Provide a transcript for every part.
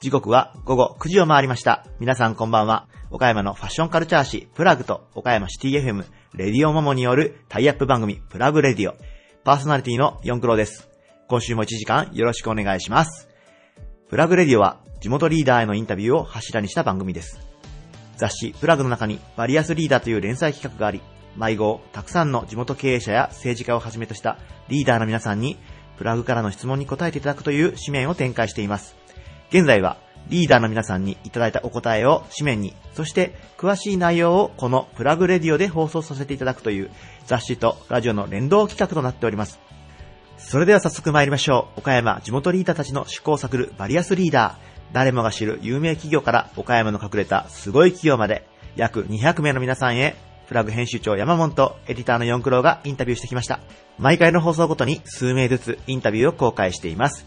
時刻は午後9時を回りました。皆さんこんばんは。岡山のファッションカルチャー誌プラグと岡山シティ FM レディオモモによるタイアップ番組プラグレディオ。パーソナリティの四九郎です。今週も1時間よろしくお願いします。プラグレディオは地元リーダーへのインタビューを柱にした番組です。雑誌プラグの中にバリアスリーダーという連載企画があり、毎号たくさんの地元経営者や政治家をはじめとしたリーダーの皆さんにプラグからの質問に答えていただくという紙面を展開しています。現在はリーダーの皆さんにいただいたお答えを紙面に、そして詳しい内容をこのプラグレディオで放送させていただくという雑誌とラジオの連動企画となっております。それでは早速参りましょう。岡山地元リーダーたちの思考を探るバリアスリーダー。誰もが知る有名企業から岡山の隠れたすごい企業まで約200名の皆さんへ、プラグ編集長山本とエディターの四九郎がインタビューしてきました。毎回の放送ごとに数名ずつインタビューを公開しています。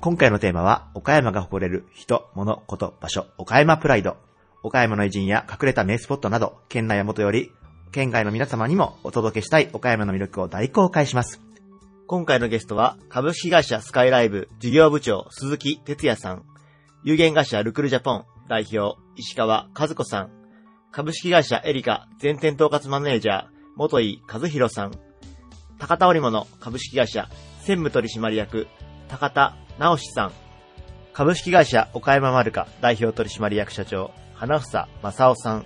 今回のテーマは、岡山が誇れる人、物、こと、場所、岡山プライド。岡山の偉人や隠れた名スポットなど、県内はもとより、県外の皆様にもお届けしたい岡山の魅力を大公開します。今回のゲストは、株式会社スカイライブ事業部長鈴木哲也さん、有限会社ルクルジャポン代表石川和子さん、株式会社エリカ全店統括マネージャー元井和弘さん、高田織物株式会社専務取締役高田直志さん、株式会社岡山マルカ代表取締役社長花房正夫さん、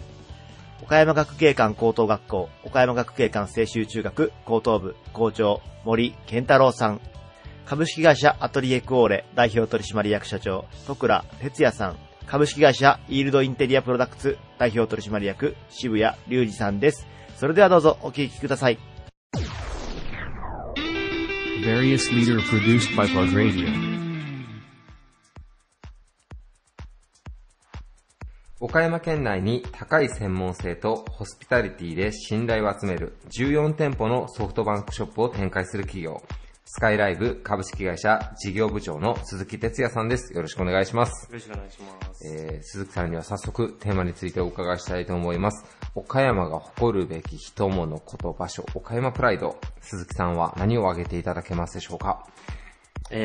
岡山学芸館高等学校岡山学芸館青州中学高等部校長森健太郎さん、株式会社アトリエクオーレ代表取締役社長戸倉哲也さん、株式会社イールドインテリアプロダクツ代表取締役渋谷隆二さんです。それではどうぞお聞きください。Various Leader produced by Plug Radio。 岡山県内に高い専門性とホスピタリティで信頼を集める14店舗のソフトバンクショップを展開する企業、スカイライブ株式会社事業部長の鈴木哲也さんです。よろしくお願いします。よろしくお願いします。鈴木さんには早速テーマについてお伺いしたいと思います。岡山が誇るべき人物こと場所、岡山プライド。鈴木さんは何を挙げていただけますでしょうか？プ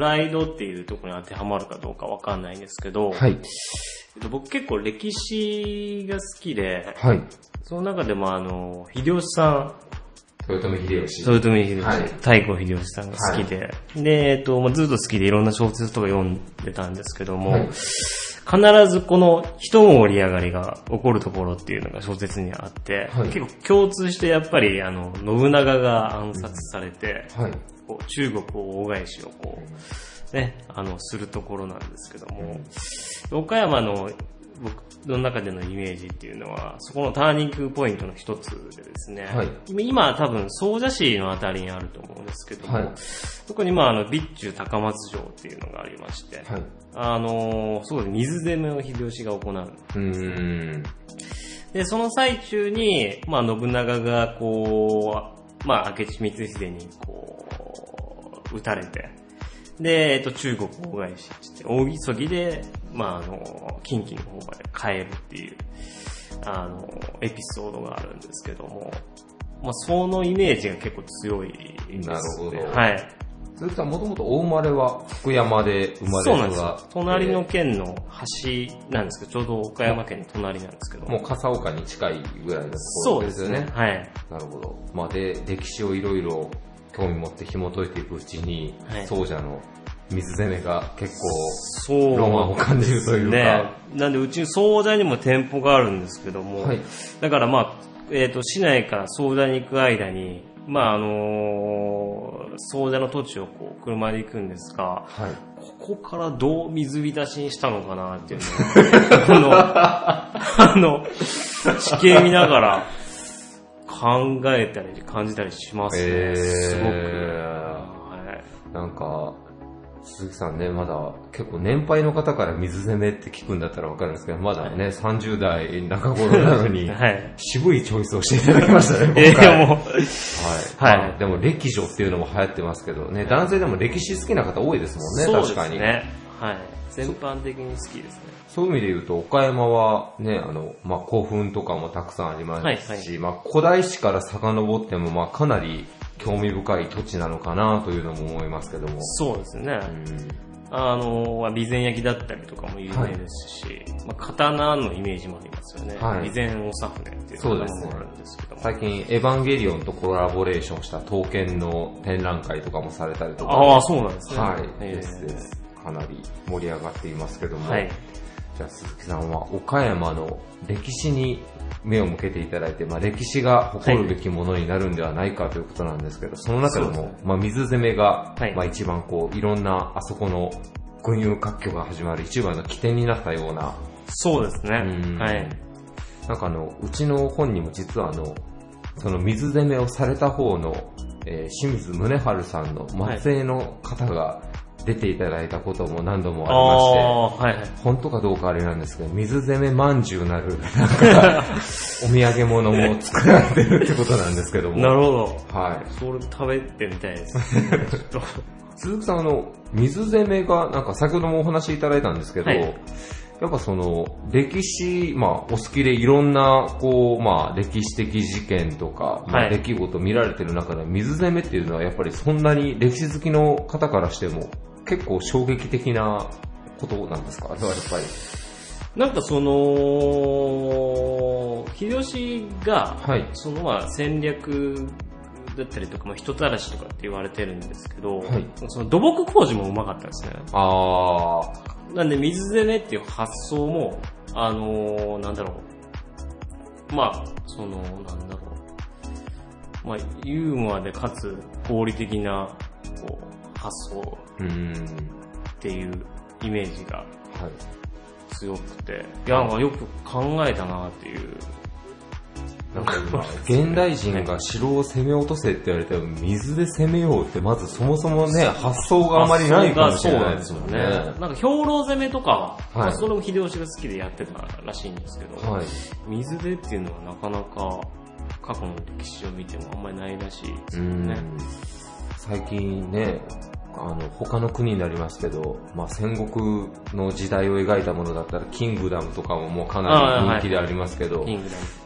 ライドっていうところに当てはまるかどうかわかんないんですけど、はい、僕結構歴史が好きで、はい、その中でも秀吉さん、豊臣秀吉、はい、太閤秀吉さんが好きで、はい、で、ずっと好きでいろんな小説とか読んでたんですけども、はい、必ずこの一盛り上がりが起こるところっていうのが小説にあって、はい、結構共通してやっぱり信長が暗殺されて、はい、こう中国大返しをこうね、するところなんですけども、岡山の僕の中でのイメージっていうのは、そこのターニングポイントの一つでですね、はい、今多分総社市のあたりにあると思うんですけども、はい、特に備中高松城っていうのがありまして、はい、すごい水攻めを秀吉が行うんですね。で、その最中に、信長がこう、明智光秀にこう、撃たれて、で、中国を大返しして、大急ぎで、近畿の方まで帰るっていう、エピソードがあるんですけども、そのイメージが結構強いですね。なるほど。はい。鈴木さん、もともとお生まれは福山で生まれた。そうなんですよ。隣の県の端なんですけど、ちょうど岡山県の隣なんですけども。もう笠岡に近いぐらいのところですよね。そうですね。はい。なるほど。で、歴史をいろいろ興味持って紐解いていくうちに、はい、総社の水攻めが結構ロマンを感じるというか。ね、なんでうち総社にも店舗があるんですけども、はい、だから市内から総社に行く間に、総社の土地をこう車で行くんですが、はい、ここからどう水浸しにしたのかなっていうのを地形見ながら考えたり感じたりしますね。すごく、はい、鈴木さんね、まだ結構年配の方から水攻めって聞くんだったらわかるんですけど、まだね、はい、30代中頃なのに、はい、渋いチョイスをしていただきましたね、今回。もうはい、はい、でも歴女っていうのも流行ってますけどね、男性でも歴史好きな方多いですもんね、確かに。そうですね。はい。全般的に好きですね。そういう意味で言うと、岡山はね、古墳とかもたくさんありますし、はいはい、古代史から遡っても、かなり興味深い土地なのかなというのも思いますけども。そうですね。備前焼だったりとかも有名ですし、はい、刀のイメージもありますよね。備前長船っていう刀もあるんですけども、ね、最近エヴァンゲリオンとコラボレーションした刀剣の展覧会とかもされたりとか。ああ、そうなんですね。はい、です。かなり盛り上がっていますけども、はい、じゃあ鈴木さんは岡山の歴史に目を向けていただいて、歴史が誇るべきものになるんではないかということなんですけど、その中でも水攻めが、はい、一番いろんなあそこの群雄割拠が始まる一番の起点になったような。そうですね。はい。なんかうちの本にも実はその水攻めをされた方の、清水宗春さんの末裔の方が、出ていただいたことも何度もありまして、はい、本当かどうかあれなんですけど、水攻めまんじゅうなるお土産物も作られてるってことなんですけども。なるほど。はい。それ食べてみたいです、ね。ちょっと鈴木さん、水攻めがなんか先ほどもお話いただいたんですけど、はい、やっぱその歴史お好きでいろんな歴史的事件とか、出来事見られてる中で、水攻めっていうのはやっぱりそんなに歴史好きの方からしても結構衝撃的なことなんですか？あれはやっぱり。なんか秀吉が、はい、戦略だったりとか、人たらしとかって言われてるんですけど、はい、その土木工事もうまかったですね。ああ。なんで水攻めっていう発想も、ユーモアでかつ合理的な、発想っていうイメージが強くて、いや、よく考えたなっていう。なんか今、現代人が城を攻め落とせって言われても、水で攻めようってまずそもそもね、発想があまりないかもしれないですよね。なんか兵糧攻めとか、それも秀吉が好きでやってたらしいんですけど、水でっていうのはなかなか過去の歴史を見てもあんまりないらしいですよね。最近ね、他の国になりますけど、戦国の時代を描いたものだったら、キングダムとかももうかなり人気でありますけど、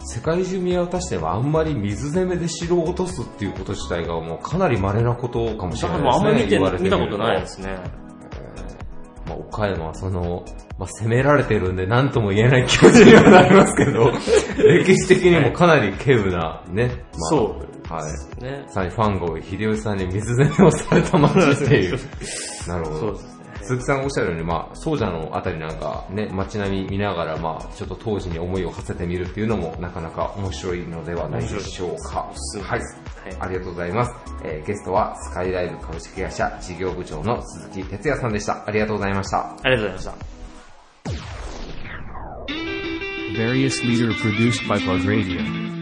世界中見渡してはあんまり水攻めで城を落とすっていうこと自体がもうかなり稀なことかもしれないですね。あんまり見たことないですね。岡山は攻められてるんで何とも言えない気持ちにはなりますけど、歴史的にもかなり稀有なね、そう。はい。ね。さらにファンゴ、秀吉さんに水攻めをされた町っていう。なるほど。そうですね。鈴木さんがおっしゃるように、総社のあたりなんかね、街並み見ながら、ちょっと当時に思いを馳せてみるっていうのも、なかなか面白いのではないでしょうか。はい。ありがとうございます。ゲストは、スカイライブ株式会社事業部長の鈴木哲也さんでした。ありがとうございました。ありがとうございました。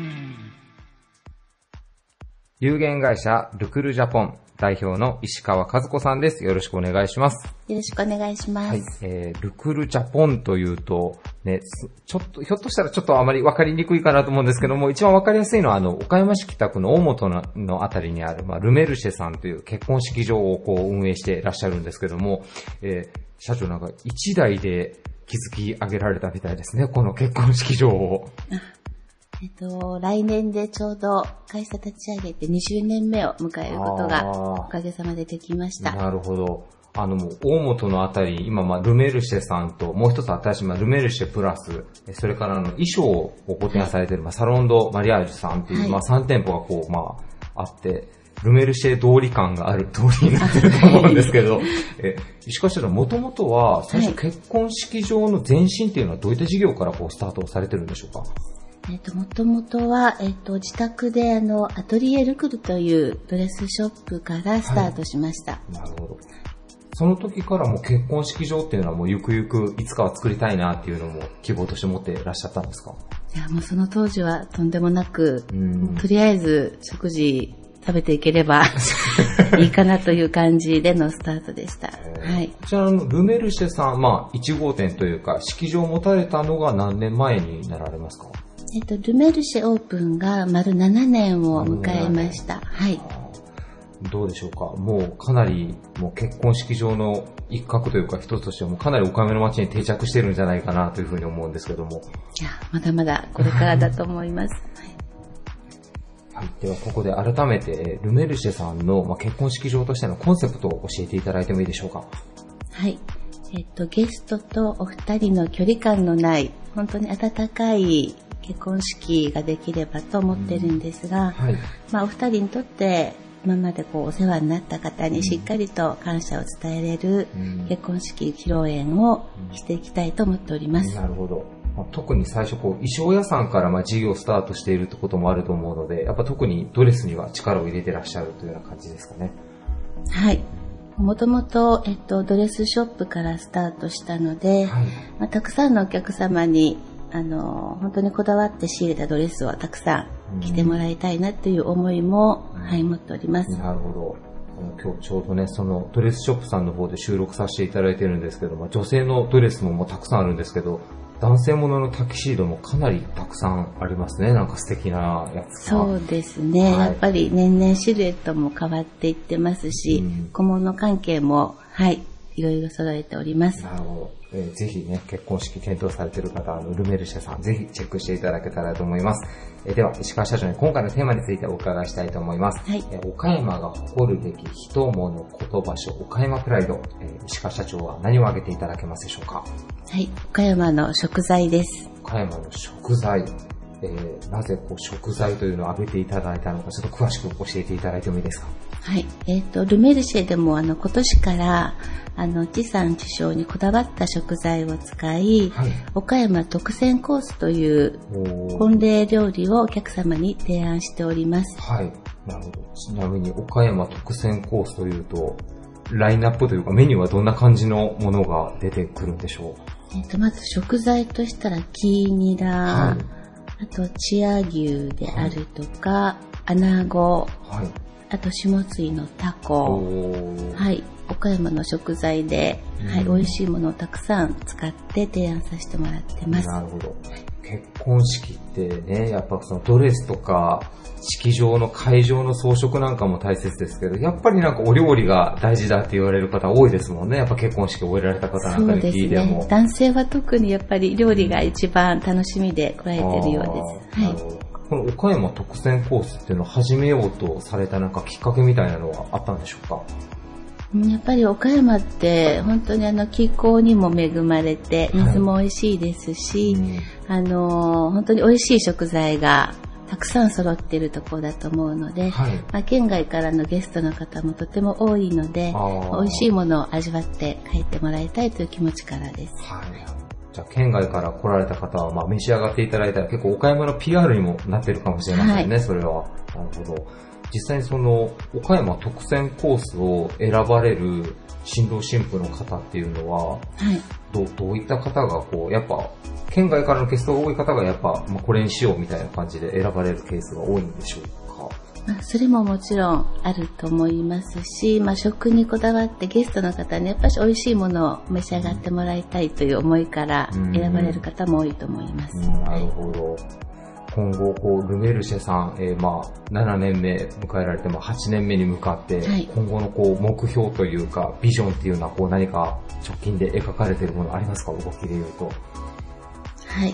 有限会社ルクルジャポン代表の石川和子さんです。よろしくお願いします。よろしくお願いします。はい、ルクルジャポンというとね、ひょっとしたらちょっとあまりわかりにくいかなと思うんですけども、一番わかりやすいのは岡山市北区の大本のあたりにあるルメルシェさんという結婚式場を運営していらっしゃるんですけども、社長なんか一代で築き上げられたみたいですね、この結婚式場を。来年でちょうど会社立ち上げて20年目を迎えることがおかげさまでできました。なるほど。大本のあたり、今ルメルシェさんと、もう一つ新しいルメルシェプラス、それから衣装をご提案されている、サロンドマリアージュさんという、3店舗があって、ルメルシェ通り感がある通りになってると思うんですけど、石川社長、もともとは最初結婚式場の前身っていうのはどういった事業からスタートされてるんでしょうか？もともとは、自宅でアトリエルクルというドレスショップからスタートしました。はい、なるほど。その時からもう結婚式場っていうのはもうゆくゆくいつかは作りたいなっていうのも希望として持っていらっしゃったんですか？いや、もうその当時はとんでもなく、とりあえず食事食べていければいいかなという感じでのスタートでした。はい。こちらのルメルシェさん、1号店というか式場を持たれたのが何年前になられますか？ルメルシェオープンが丸7年を迎えました。はい。どうでしょうか。もうかなり結婚式場の一角というか一つとしてはもうかなり岡山の街に定着してるんじゃないかなというふうに思うんですけども。いや、まだまだこれからだと思います。はい、ではここで改めてルメルシェさんの結婚式場としてのコンセプトを教えていただいてもいいでしょうか。はい、ゲストとお二人の距離感のない本当に温かい結婚式ができればと思ってるんですが、はい、まあ、お二人にとって今までお世話になった方にしっかりと感謝を伝えれる結婚式披露宴をしていきたいと思っております。なるほど。特に最初衣装屋さんから事業スタートしているってこともあると思うので、やっぱ特にドレスには力を入れてらっしゃるというような感じですかね。はい、もともとドレスショップからスタートしたので、はい、まあ、たくさんのお客様に本当にこだわって仕入れたドレスをたくさん着てもらいたいなという思いも、うん、はい、持っております。なるほど。今日ちょうどね、そのドレスショップさんの方で収録させていただいてるんですけども、女性のドレスもたくさんあるんですけど、男性もののタキシードもかなりたくさんありますね。なんか素敵なやつが。そうですね、はい、やっぱり年々シルエットも変わっていってますし、うん、小物関係も、はい、いろいろ揃えております。なるほど。ぜひね、結婚式検討されている方、ルメルシェさん、ぜひチェックしていただけたらと思います。では、石川社長に今回のテーマについてお伺いしたいと思います。はい、岡山が誇るべき人物こと場所、岡山プライド、石川社長は何を挙げていただけますでしょうか。はい、岡山の食材です。岡山の食材。なぜ食材というのを挙げていただいたのか、ちょっと詳しく教えていただいてもいいですか。はい、ルメルシェでも今年から地産地消にこだわった食材を使い、はい、岡山特選コースという婚礼料理をお客様に提案しております。はい、なるほど。ちなみに岡山特選コースというと、ラインナップというかメニューはどんな感じのものが出てくるんでしょう。まず食材としたらキーニラ、はい、あとチア牛であるとか、はい、アナゴ、はい、あと下津井のタコ、はい、岡山の食材で、はい、美味しいものをたくさん使って提案させてもらってます。なるほど。結婚式ってね、やっぱそのドレスとか式場の会場の装飾なんかも大切ですけど、やっぱりなんかお料理が大事だって言われる方多いですもんね。やっぱ結婚式を終えられた方なんかに聞いても。そうですね。男性は特にやっぱり料理が一番楽しみでこらえてるようです。はい。この岡山特選コースっていうのを始めようとされたなんかきっかけみたいなのはあったんでしょうか。やっぱり岡山って本当に気候にも恵まれて水も美味しいですし、はい、うん、本当に美味しい食材がたくさん揃っているところだと思うので、はい、まあ、県外からのゲストの方もとても多いので、美味しいものを味わって帰ってもらいたいという気持ちからです。はい、県外から来られた方は召し上がっていただいたら結構岡山の PR にもなってるかもしれませんね、はい、それは。なるほど。実際にその岡山特選コースを選ばれる新郎新婦の方っていうのは、はい、どういった方がやっぱ県外からのゲストが多い方がやっぱ、これにしようみたいな感じで選ばれるケースが多いんでしょうか。それももちろんあると思いますし、まあ、食にこだわってゲストの方にやっぱり美味しいものを召し上がってもらいたいという思いから選ばれる方も多いと思います。うんうん、なるほど。今後ルメルシェさん、7年目迎えられても8年目に向かって、はい、今後の目標というかビジョンっていうのは何か直近で描かれているものありますか。動きで言うと、はい、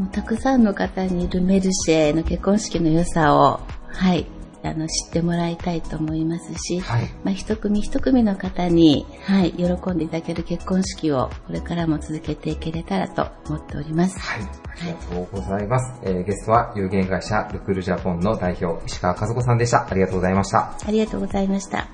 もうたくさんの方にルメルシェの結婚式の良さを、はい、知ってもらいたいと思いますし、はい、まあ、一組一組の方に、はい、喜んでいただける結婚式をこれからも続けていけれたらと思っております。はい、ありがとうございます。ゲストは有限会社ルクルジャポンの代表石川和子さんでした。ありがとうございました。ありがとうございました。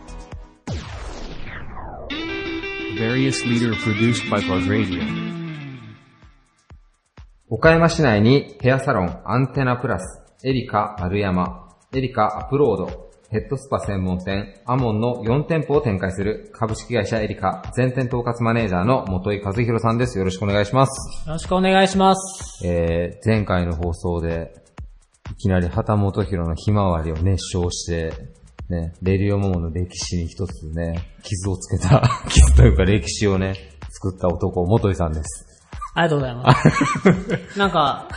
岡山市内にヘアサロンアンテナプラスエリカ丸山エリカアップロード、ヘッドスパ専門店、アモンの4店舗を展開する株式会社エリカ、全店統括マネージャーの元井和弘さんです。よろしくお願いします。よろしくお願いします。前回の放送で、いきなり畑基博のひまわりを熱唱して、ね、レディオモモの歴史に一つね、傷をつけた、傷というか歴史をね、作った男、元井さんです。ありがとうございます。なんか、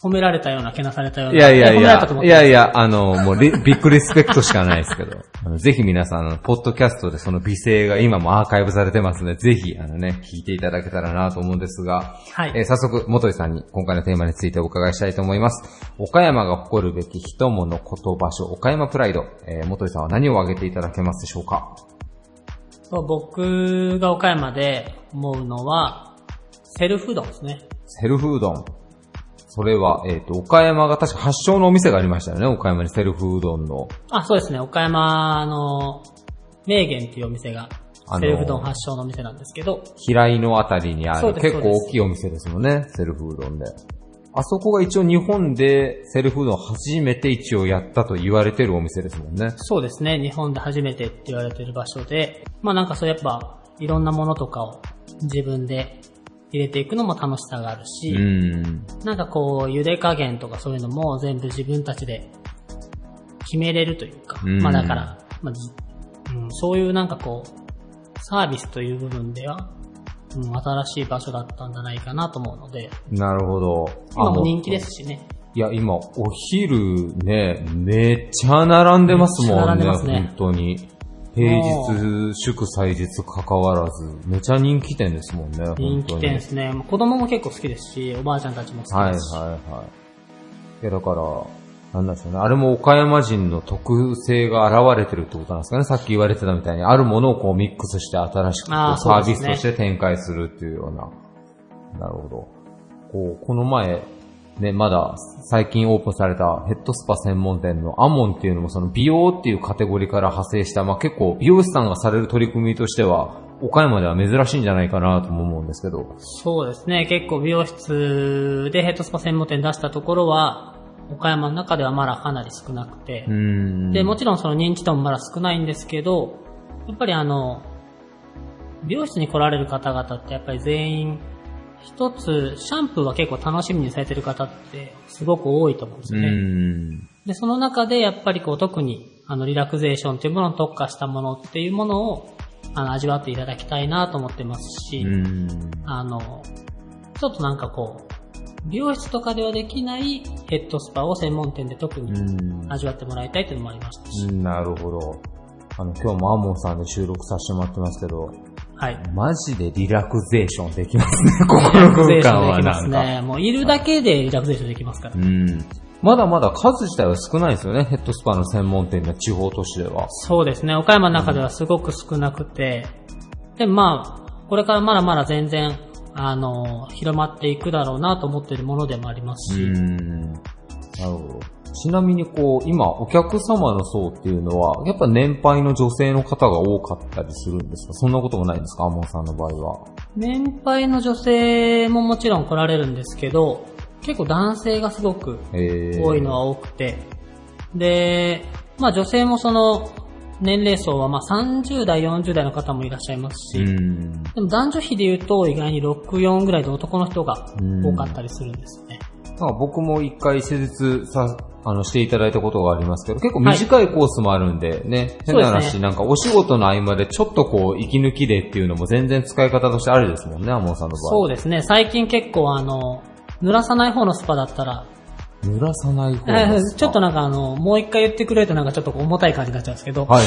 褒められたような、けなされたような。いやいやいや、いやいや、もう、ビッグリスペクトしかないですけど。ぜひ皆さん、ポッドキャストでその美声が今もアーカイブされてますので、ぜひ、聞いていただけたらなと思うんですが、はい。早速、元井さんに今回のテーマについてお伺いしたいと思います。岡山が誇るべき人物こと場所、岡山プライド。元井さんは何を挙げていただけますでしょうか？そう、僕が岡山で思うのは、セルフうどんですね。セルフうどん。それは、岡山が確か発祥のお店がありましたよね、岡山にセルフうどんの。あ、そうですね、岡山の名源っていうお店が、セルフうどん発祥のお店なんですけど。平井のあたりにある結構大きいお店ですもんね、セルフうどんで。あそこが一応日本でセルフうどん初めて一応やったと言われてるお店ですもんね。そうですね、日本で初めてって言われてる場所で、まあなんかそうやっぱいろんなものとかを自分で入れていくのも楽しさがあるし、なんかこう茹で加減とかそういうのも全部自分たちで決めれるというか、まあだから、まあそういうなんかこうサービスという部分では、新しい場所だったんじゃないかなと思うので。なるほど。今も人気ですしね。いや今お昼ねめっちゃ並んでますもんね。並んでますね。本当に。平日、祝祭日関わらず、めちゃ人気店ですもんね。人気店ですね。子供も結構好きですし、おばあちゃんたちも好きですし。はいはいはい。だから、なんでしょうね。あれも岡山人の特性が現れてるってことなんですかね。さっき言われてたみたいに、あるものをこうミックスして新しくサービスとして展開するっていうような。なるほど。この前、ね、まだ最近オープンされたヘッドスパ専門店のアモンっていうのもその美容っていうカテゴリーから派生した、まあ、結構美容師さんがされる取り組みとしては岡山では珍しいんじゃないかなとも思うんですけど。そうですね、結構美容室でヘッドスパ専門店出したところは岡山の中ではまだかなり少なくて、でもちろんその認知度もまだ少ないんですけど、やっぱり美容室に来られる方々ってやっぱり全員一つシャンプーは結構楽しみにされてる方ってすごく多いと思うんですよね。でその中でやっぱりこう特にリラクゼーションというものに特化したものっていうものを味わっていただきたいなと思ってますし、ちょっとなんかこう美容室とかではできないヘッドスパを専門店で特に味わってもらいたいというのもありましたし。なるほど。今日もアモンさんで収録させてもらってますけど、はい。マジでリラクゼーションできますね。心の空間はなんか。ね、もういるだけでリラクゼーションできますから。まだまだ数自体は少ないですよね。ヘッドスパの専門店の地方都市では。そうですね。岡山の中ではすごく少なくて、でまあこれからまだまだ全然広まっていくだろうなと思っているものでもありますし。なるほど。ちなみに今お客様の層っていうのはやっぱ年配の女性の方が多かったりするんですか？そんなこともないんですか？アモンさんの場合は。年配の女性ももちろん来られるんですけど、結構男性がすごく多いのは多くて、で、まあ女性もその年齢層はまあ30代、40代の方もいらっしゃいますし、でも男女比で言うと意外に6、4ぐらいで男の人が多かったりするんですね。僕も一回施術していただいたことがありますけど、結構短いコースもあるんでね、はい、変な話、ね、なんかお仕事の合間でちょっと息抜きでっていうのも全然使い方としてあるですもんね、アモンさんの場合。そうですね、最近結構濡らさない方のスパだったら、濡らさない方のスパ。ちょっとなんかもう一回言ってくれるとなんかちょっと重たい感じになっちゃうんですけど。はい。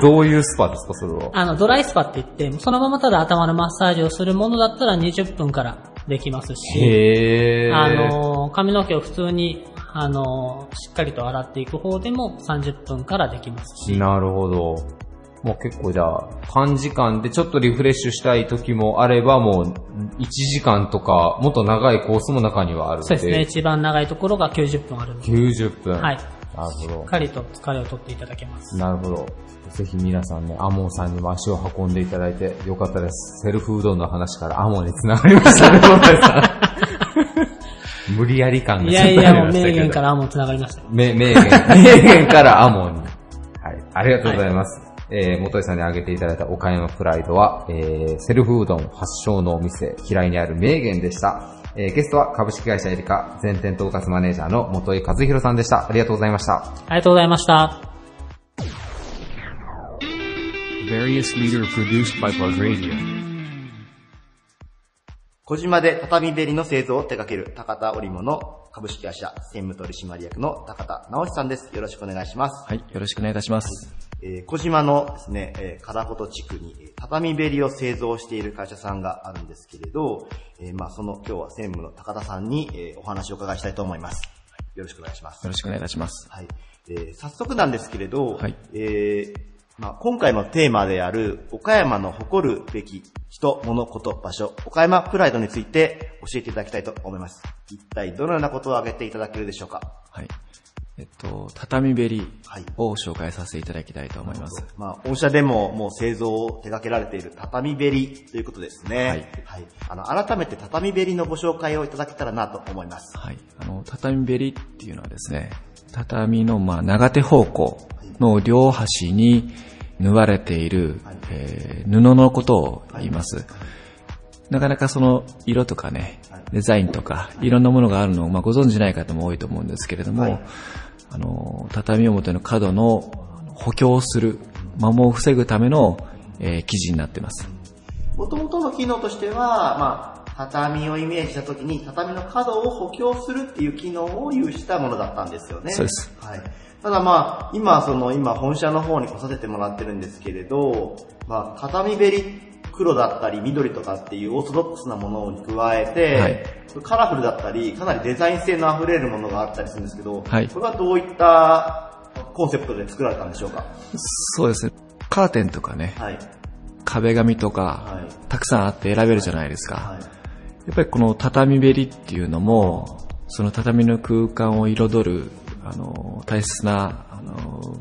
どういうスパですか、それは。ドライスパって言って、そのままただ頭のマッサージをするものだったら20分からできますし、へー。髪の毛を普通にしっかりと洗っていく方でも30分からできますし。なるほど。もう結構じゃあ短時間でちょっとリフレッシュしたい時もあれば、もう1時間とかもっと長いコースも中にはある。そうですね。一番長いところが90分あるので。90分。はい。なるほど。しっかりと疲れを取っていただけます。なるほど。ぜひ皆さんね、アモンさんにも足を運んでいただいてよかったです。セルフうどんの話からアモンに繋がりましたね、無理やり感が。いやいや、もう名言からアモン繋がりました。名言からアモンに。はい、ありがとうございます。はい、元井さんに挙げていただいた岡山プライドは、セルフうどん発祥のお店、平井にある名言でした。ゲストは株式会社エリカ全店統括マネージャーの元井和弘さんでした。ありがとうございました。ありがとうございました。小島で畳べりの製造を手掛ける高田織物、株式会社専務取締役の高田直史さんです。よろしくお願いします。はい、よろしくお願いいたします。小島のですね、唐琴地区に畳べりを製造している会社さんがあるんですけれど、その今日は専務の高田さんに、お話を伺いしたいと思います。よろしくお願いします。よろしくお願いいたします。はい、早速なんですけれど、はい、今回のテーマである岡山の誇るべき人、物、こと、場所、岡山プライドについて教えていただきたいと思います。一体どのようなことを挙げていただけるでしょうか。はい。畳べりを紹介させていただきたいと思います。はい、御社でももう製造を手掛けられている畳べりということですね。はい。はい。改めて畳べりのご紹介をいただけたらなと思います。はい。畳べりっていうのはですね、畳の長手方向の両端に縫われている、はい、布のことを言います。はいはい、なかなかその色とかね、はい、デザインとか、はい、いろんなものがあるのをご存じない方も多いと思うんですけれども、はい、畳表の角の補強する、摩耗を防ぐための、生地になっています。もともとの機能としては、畳をイメージしたときに畳の角を補強するっていう機能を有したものだったんですよね。そうです。はい。ただ今本社の方に来させてもらってるんですけれど、畳べり黒だったり緑とかっていうオーソドックスなものに加えて、はい、カラフルだったりかなりデザイン性のあふれるものがあったりするんですけど、はい、これはどういったコンセプトで作られたんでしょうか？そうですね。カーテンとかね、はい、壁紙とか、はい、たくさんあって選べるじゃないですか。はいはい、やっぱりこの畳べりっていうのも、その畳の空間を彩る、大切な、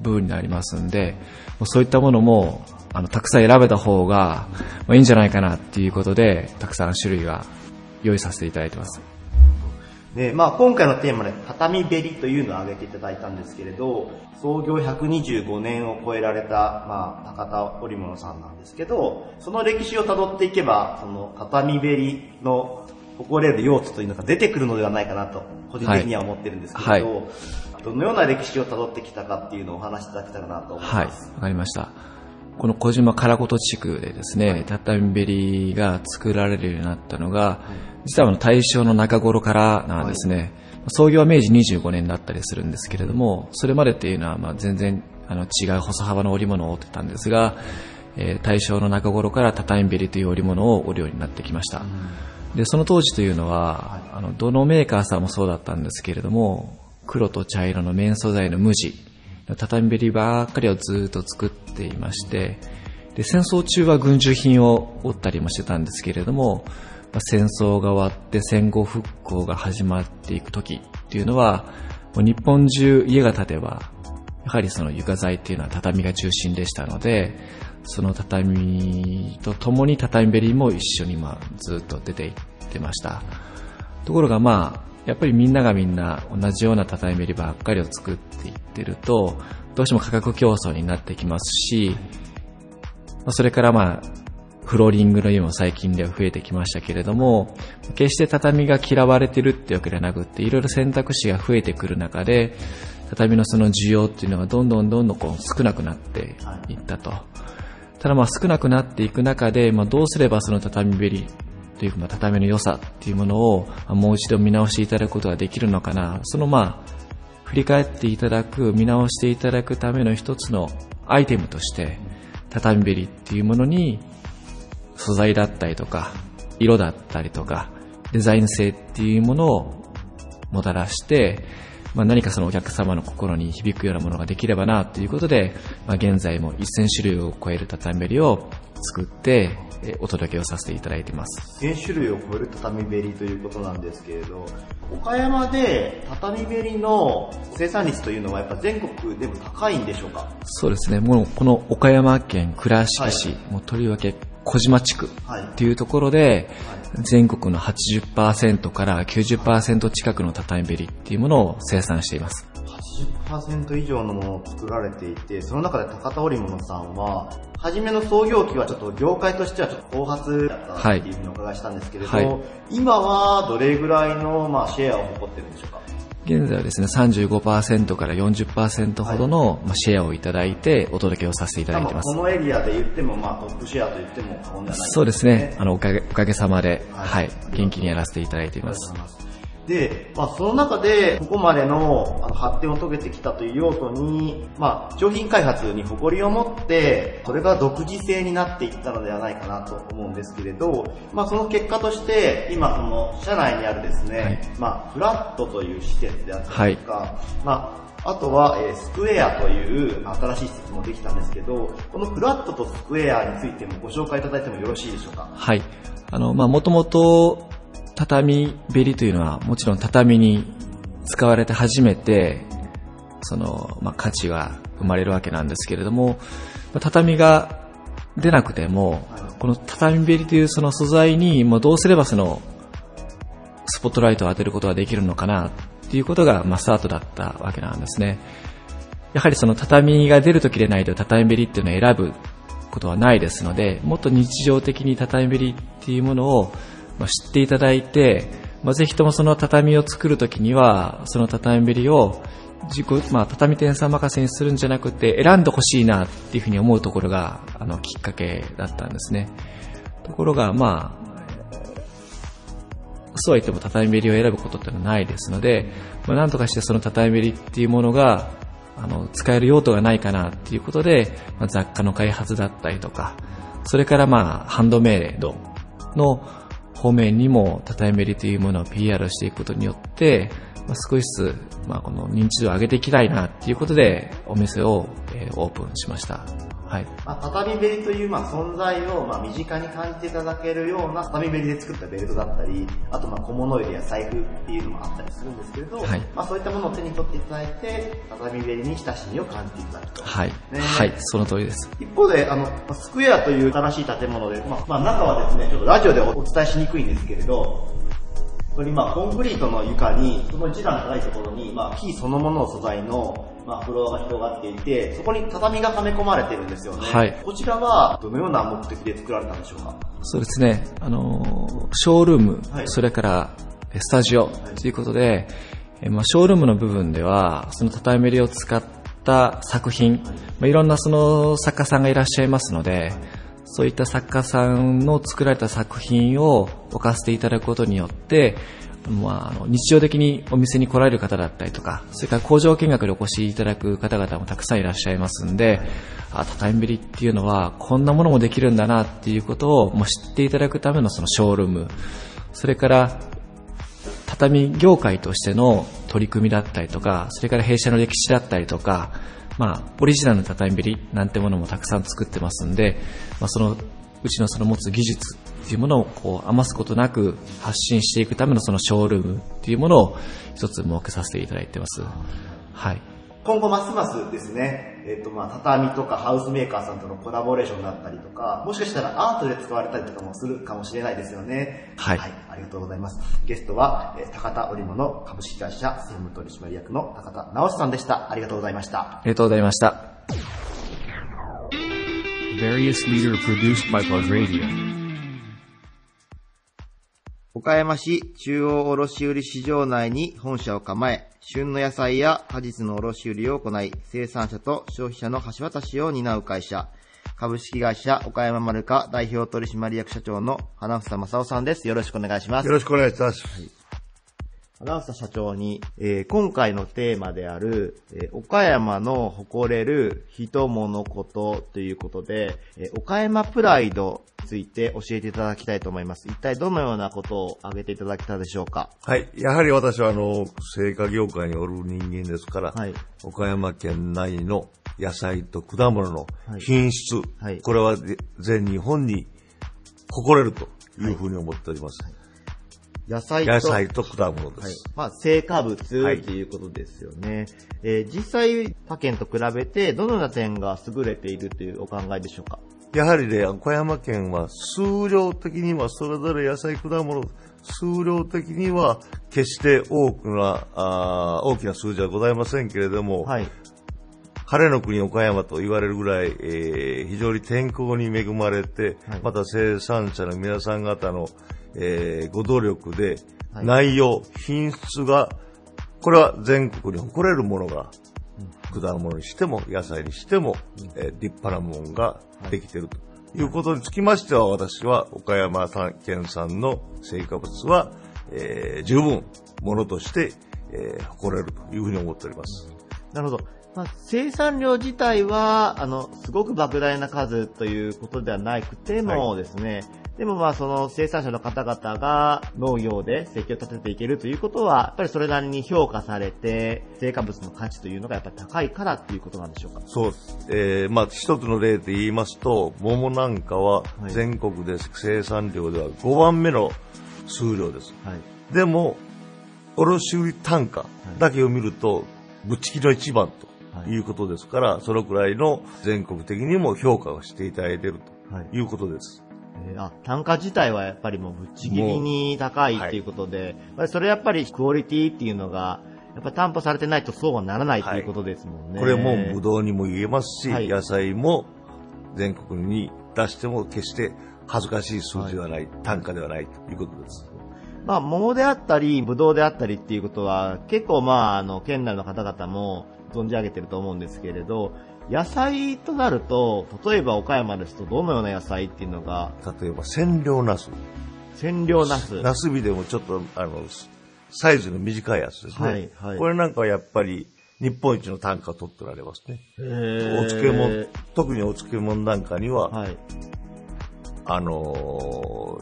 部分になりますんで、そういったものも、たくさん選べた方が、いいんじゃないかなっていうことで、たくさん種類が用意させていただいてます。で、今回のテーマで、畳べりというのを挙げていただいたんですけれど、創業125年を超えられた、高田織物さんなんですけど、その歴史を辿っていけば、その畳べりの誇れる要素というのが出てくるのではないかなと、個人的には思ってるんですけれど、はいはい、どのような歴史を辿ってきたかっていうのをお話しいただけたらなと思います。はい、わかりました。この小島唐琴地区でですね、畳べりが作られるようになったのが、実は大正の中頃からなんですね、はい、創業は明治25年だったりするんですけれども、それまでっていうのは全然違う細幅の織物を織ってたんですが、大正の中頃から畳べりという織物を織るようになってきました。で、その当時というのは、どのメーカーさんもそうだったんですけれども、黒と茶色の綿素材の無地、畳べりばっかりをずっと作っていまして、で、戦争中は軍需品を織ったりもしてたんですけれども、戦争が終わって戦後復興が始まっていく時っていうのは、もう日本中家が建てば、やはりその床材っていうのは畳が中心でしたので、その畳とともに畳べりも一緒にずっと出ていってました。ところがやっぱりみんな同じような畳べりばっかりを作っていってると、どうしても価格競争になってきますし、それからフローリングの家も最近では増えてきましたけれども、決して畳が嫌われてるってわけじゃなくて、いろいろ選択肢が増えてくる中で、畳のその需要っていうのがどんどんこう少なくなっていったと。ただ少なくなっていく中で、どうすればその畳べりというか畳の良さっていうものをもう一度見直していただくことができるのかな。その振り返っていただく、見直していただくための一つのアイテムとして、畳べりっていうものに、素材だったりとか色だったりとかデザイン性っていうものをもたらして、何かそのお客様の心に響くようなものができればなということで、現在も1000種類を超える畳べりを作ってお届けをさせていただいています。1000種類を超える畳べりということなんですけれど、岡山で畳べりの生産率というのはやっぱ全国でも高いんでしょうか？そうですね。もうこの岡山県倉敷市、もうとりわけ小島地区っていうところで、全国の 80% から 90% 近くの畳べりっていうものを生産しています。80% 以上のものを作られていて、その中で高田織物さんは初めの創業期はちょっと業界としてはちょっと後発だったっていうふうにお伺いしたんですけれど、はい、今はどれぐらいのシェアを誇ってるんでしょうか？現在はですね、35% から 40% ほどのシェアをいただいてお届けをさせていただいてます。このエリアで言ってもトップシェアと言っても過言じゃないですね。そうですね。おかげさまで、はい、元気にやらせていただいています。で、その中で、ここまでの発展を遂げてきたという用途に、商品開発に誇りを持って、それが独自性になっていったのではないかなと思うんですけれど、その結果として、今、その、社内にあるですね、フラットという施設であったりとか、あとは、スクエアという新しい施設もできたんですけど、このフラットとスクエアについてもご紹介いただいてもよろしいでしょうか。はい。もともと、畳べりというのはもちろん畳に使われて初めてその、価値が生まれるわけなんですけれども、畳が出なくてもこの畳べりというその素材にもうどうすればそのスポットライトを当てることができるのかなということがスタートだったわけなんですね。やはりその畳が出るときでないと畳べりっていうのを選ぶことはないですので、もっと日常的に畳べりっていうものを知っていただいて、ぜひともその畳を作るときにはその畳べりを畳店さん任せにするんじゃなくて選んでほしいなっていうふうに思うところがきっかけだったんですね。ところがそうは言っても畳べりを選ぶことってのはないですので、なんとかしてその畳べりっていうものが使える用途がないかなっていうことで、雑貨の開発だったりとか、それからハンドメイドの方面にも畳べりというものを PR していくことによって、少しずつ、この認知度を上げていきたいなっていうことでお店を、オープンしました。はい。畳べりという、存在を、身近に感じていただけるような畳べりで作ったベルトだったり、あと小物入れや財布っていうのもあったりするんですけれど、そういったものを手に取っていただいて、畳べりに親しみを感じていただくと。はい。はい、その通りです。一方で、スクエアという新しい建物で、中はですね、ちょっとラジオでお伝えしにくいんですけれど、これコンクリートの床に、その一段高いところに、木そのものの素材の、フロアが広がっていて、そこに畳がはめ込まれてるんですよね。はい。こちらは、どのような目的で作られたんでしょうか？そうですね。ショールーム、それから、スタジオということで、ショールームの部分では、その畳べりを使った作品、いろんなその作家さんがいらっしゃいますので、そういった作家さんの作られた作品を置かせていただくことによって、日常的にお店に来られる方だったりとか、それから工場見学でお越しいただく方々もたくさんいらっしゃいますんで、畳べりっていうのはこんなものもできるんだなっていうことを知っていただくためのそのショールーム、それから畳業界としての取り組みだったりとか、それから弊社の歴史だったりとか、オリジナルの畳べりなんてものもたくさん作ってますんで、そのうちのその持つ技術っていうものを余すことなく発信していくためのそのショールームっていうものを一つ設けさせていただいてます。はい。今後ますますですね、畳とかハウスメーカーさんとのコラボレーションだったりとか、もしかしたらアートで使われたりとかもするかもしれないですよね。はい。ありがとうございます。ゲストは、高田織物株式会社専務取締役の高田直さんでした。ありがとうございました。ありがとうございました。岡山市中央卸売市場内に本社を構え、旬の野菜や果実の卸売を行い、生産者と消費者の橋渡しを担う会社、株式会社岡山丸果代表取締役社長の花房正夫さんです。よろしくお願いします。よろしくお願いします。はい、花房社長に、今回のテーマである、岡山の誇れる人物ことということで、岡山プライドについて教えていただきたいと思います。一体どのようなことを挙げていただけたでしょうか。はい。やはり私は製菓業界におる人間ですから、岡山県内の野菜と果物の品質、これは全日本に誇れるというふうに思っております。野菜と果物です。成果物ということですよね。実際他県と比べてどのような点が優れているというお考えでしょうか。やはり岡山県は数量的にはそれぞれ野菜果物、数量的には決して大きな数字はございませんけれども、晴れの国岡山と言われるぐらい、非常に天候に恵まれて、また生産者の皆さん方のご努力で内容、品質が、これは全国に誇れるものが、果物にしても野菜にしても、立派なものができているということにつきましては、私は岡山県産の成果物は十分ものとして、誇れるというふうに思っております。なるほど。まあ、生産量自体はすごく莫大な数ということではなくてもですね、はい、でもまあその生産者の方々が農業で生計を立てていけるということはやっぱりそれなりに評価されて成果物の価値というのがやっぱり高いからということなんでしょうか。そうです。まあ一つの例で言いますと桃なんかは全国で生産量では5番目の数量です。はい、でも卸売単価だけを見るとぶっちぎりの一番と。いうことですから、そのくらいの全国的にも評価をしていただいているということです。はい、単価自体はやっぱりもうぶっちぎりに高いということで、はい、それやっぱりクオリティっていうのがやっぱ担保されてないとそうはならないということですもんね。はい、これもブドウにも言えますし、はい、野菜も全国に出しても決して恥ずかしい数字ではない、はい、単価ではないということです。まあ桃であったりブドウであったりっていうことは結構まあ県内の方々も存じ上げてると思うんですけれど、野菜となると例えば岡山ですとどのような野菜っていうのが、例えば千両ナスナスビでもちょっとサイズの短いやつですね、はいはい、これなんかはやっぱり日本一の単価を取っておられますね。お漬物、特にお漬物なんかには、はい、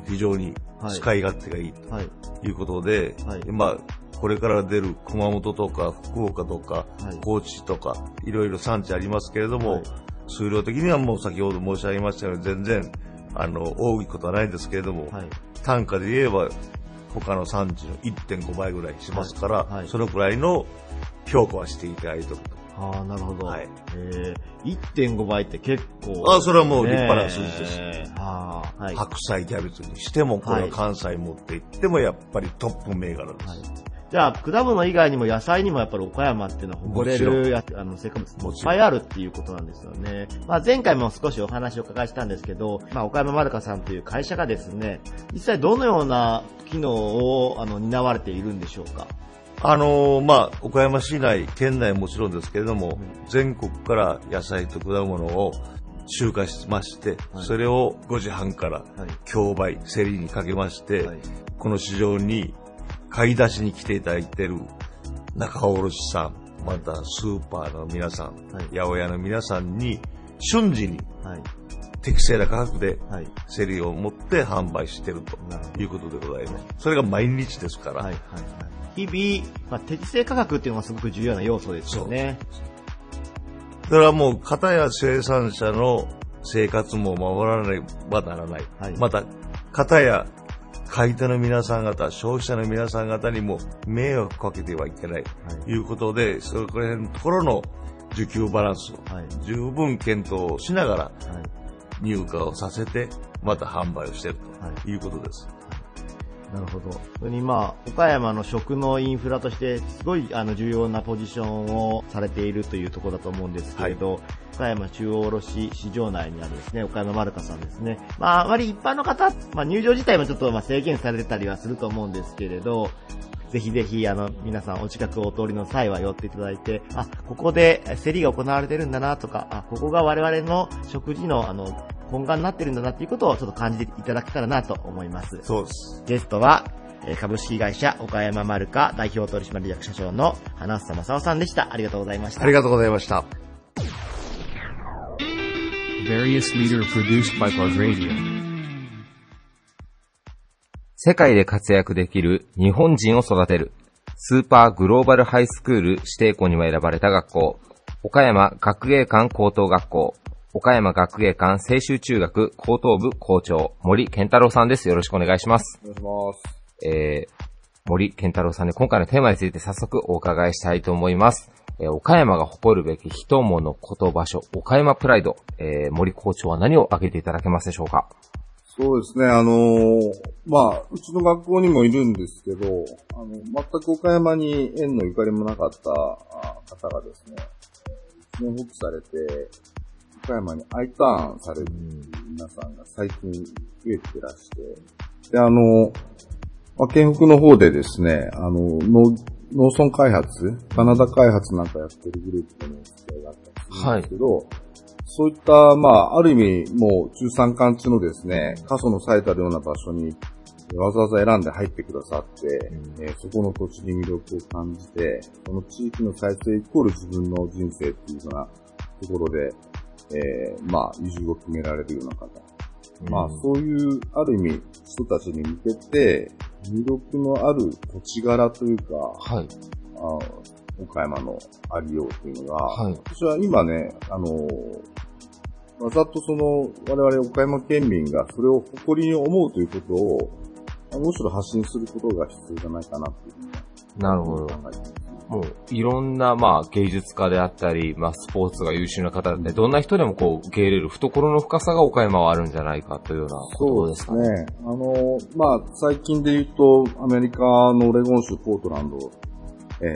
非常に使い勝手がいいということで、はいはい、まあこれから出る熊本とか福岡とか高知とかいろいろ産地ありますけれども、はい、数量的にはもう先ほど申し上げましたように全然多いことはないんですけれども、はい、単価で言えば他の産地の 1.5 倍ぐらいしますから、はいはい、そのくらいの評価はしていただいていると。ああ、なるほど。はい。1.5 倍って結構、ね。ああ、それはもう立派な数字です。はい。白菜キャベツにしても、これは関西持っていっても、やっぱりトップ銘柄です。はい、じゃあ、果物以外にも野菜にもやっぱり岡山っていうのは誇れる成果物もいっぱいあるっていうことなんですよね。まあ前回も少しお話をお伺いしたんですけど、まあ岡山まるかさんという会社がですね、実際どのような機能を担われているんでしょうか。まあ、岡山市内、県内もちろんですけれども、全国から野菜と果物を集荷しまして、はい、それを5時半から競売、競りにかけまして、はい、この市場に買い出しに来ていただいている仲卸さん、またスーパーの皆さん、はい、八百屋の皆さんに瞬時に適正な価格で競りを持って販売しているということでございます。それが毎日ですから、はいはいはい、日々、まあ、適正価格っていうのがすごく重要な要素ですよね。だからもう、片や生産者の生活も守らねばならない。はい、また、片や買い手の皆さん方、消費者の皆さん方にも迷惑かけてはいけない。ということで、はい、そこら辺のところの需給バランスを十分検討しながら入荷をさせて、また販売をしているということです。はいはい、なるほど。それにまあ岡山の食のインフラとしてすごい重要なポジションをされているというところだと思うんですけれど、はい、岡山中央卸市場内にあるですね、岡山まるかさんですね。まああまり一般の方、まあ入場自体もちょっと制限されてたりはすると思うんですけれど、ぜひぜひ皆さんお近くお通りの際は寄っていただいて、あ、ここで競りが行われてるんだなとか、あ、ここが我々の食事の根幹になってるんだなっていうことをちょっと感じていただけたらなと思います。そうです。ゲストは株式会社岡山まるか代表取締役社長の花房正夫さんでした。ありがとうございました。ありがとうございました。世界で活躍できる日本人を育てるスーパーグローバルハイスクール指定校にも選ばれた学校、岡山学芸館高等学校岡山学芸館青州中学高等部校長、森健太郎さんです。よろしくお願いします。お願いします。森健太郎さんで今回のテーマについて早速お伺いしたいと思います。岡山が誇るべき人物こと場所、岡山プライド、森校長は何を挙げていただけますでしょうか。そうですね、まあ、うちの学校にもいるんですけど、全く岡山に縁のゆかりもなかった方がですね、一念発起されて、岡山にIターンされる皆さんが最近増えてらして、で、県北の方でですね、農村開発、カナダ開発なんかやってるグループの付き合いがあったんですけど、はい、そういった、まあ、ある意味、もう中山間地のですね、過疎のされたような場所に、わざわざ選んで入ってくださって、そこの土地に魅力を感じて、その地域の再生イコール自分の人生っていうようなところで、まあ、移住を決められるような方。まあ、そういう、ある意味、人たちに向けて、魅力のある土地柄というか、はい。岡山のありようというのが、はい、私は今ね、わざとその、我々岡山県民がそれを誇りに思うということを、むしろ発信することが必要じゃないかなっていうふうに考えて。なるほど。もう、いろんな、まあ、芸術家であったり、まあ、スポーツが優秀な方で、どんな人でもこう、受け入れる懐の深さが岡山はあるんじゃないかというようなことですかね。そうですね。まあ、最近で言うと、アメリカのオレゴン州ポートランド、視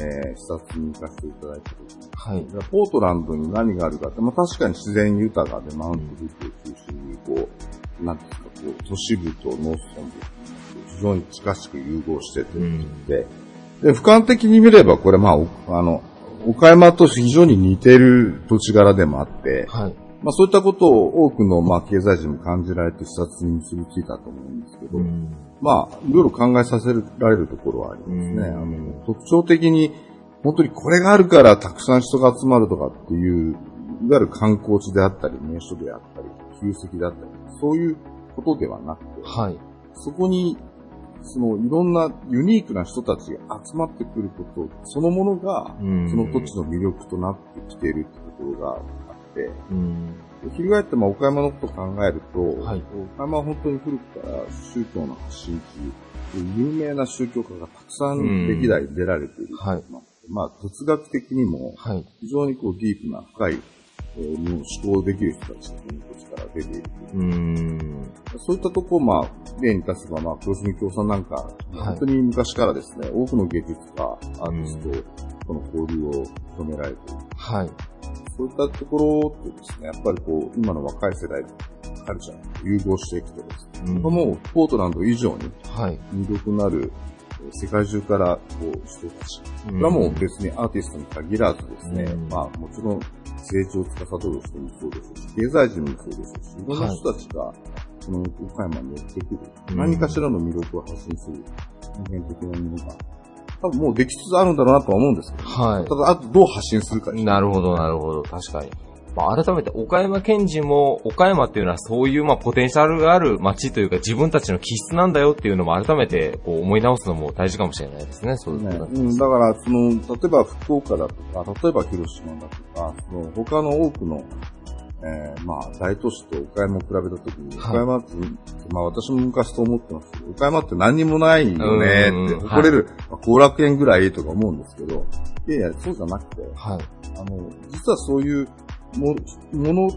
察に行かせていただいてる。はい。ポートランドに何があるかって、まあ、確かに自然豊かで、マウントリーを中心に、こう、なんですか、こう、都市部と農村で、非常に近しく融合してて、で、俯瞰的に見れば、これ、まあ、岡山と非常に似てる土地柄でもあって、はい、まあ、そういったことを多くの、まあ、経済人も感じられて視察に結びついたと思うんですけど、まあ、いろいろ考えさせられるところはありますね。特徴的に、本当にこれがあるからたくさん人が集まるとかっていう、いわゆる観光地であったり、名所であったり、旧跡であったり、そういうことではなくて、はい、そこに、そのいろんなユニークな人たちが集まってくることそのものが、その土地の魅力となってきているってところがあって、翻ってまあ岡山のことを考えると、はい、岡山は本当に古くから宗教の発信地、有名な宗教家がたくさん歴代出られている。まあ哲学的にも、非常にこうディープな深い思考できる人たちの土地から出ている。そういったとこを、まあ、例に出せば、まあ、黒住京さんなんか、本当に昔からですね、多くの芸術家、アーティストとの交流を止められている。はい。そういったところってですね、やっぱりこう、今の若い世代、カルチャーと融合していくとですね、そこもポートランド以上に魅力のある、世界中からこう人たち。これはもう別にアーティストに限らずですね、まあもちろん成長を司る人もそうですし、経済人もそうですし、いろんな人たちがこの岡山に寄ってくる、何かしらの魅力を発信する、人間的なものが、多分もうできつつあるんだろうなとは思うんですけど、ただあとどう発信するか。なるほど、なるほど、確かに。まあ、改めて岡山県人も岡山っていうのはそういうまあポテンシャルがある街というか自分たちの気質なんだよっていうのも改めてこう思い直すのも大事かもしれないですね。そうですね。だからその例えば福岡だとか例えば広島だとかその他の多くの、まあ大都市と岡山を比べたときに岡山って、まあ私も昔と思ってますけど岡山って何にもないよねって誇れる後、楽園ぐらいとか思うんですけどいやいやそうじゃなくて、実はそういうもの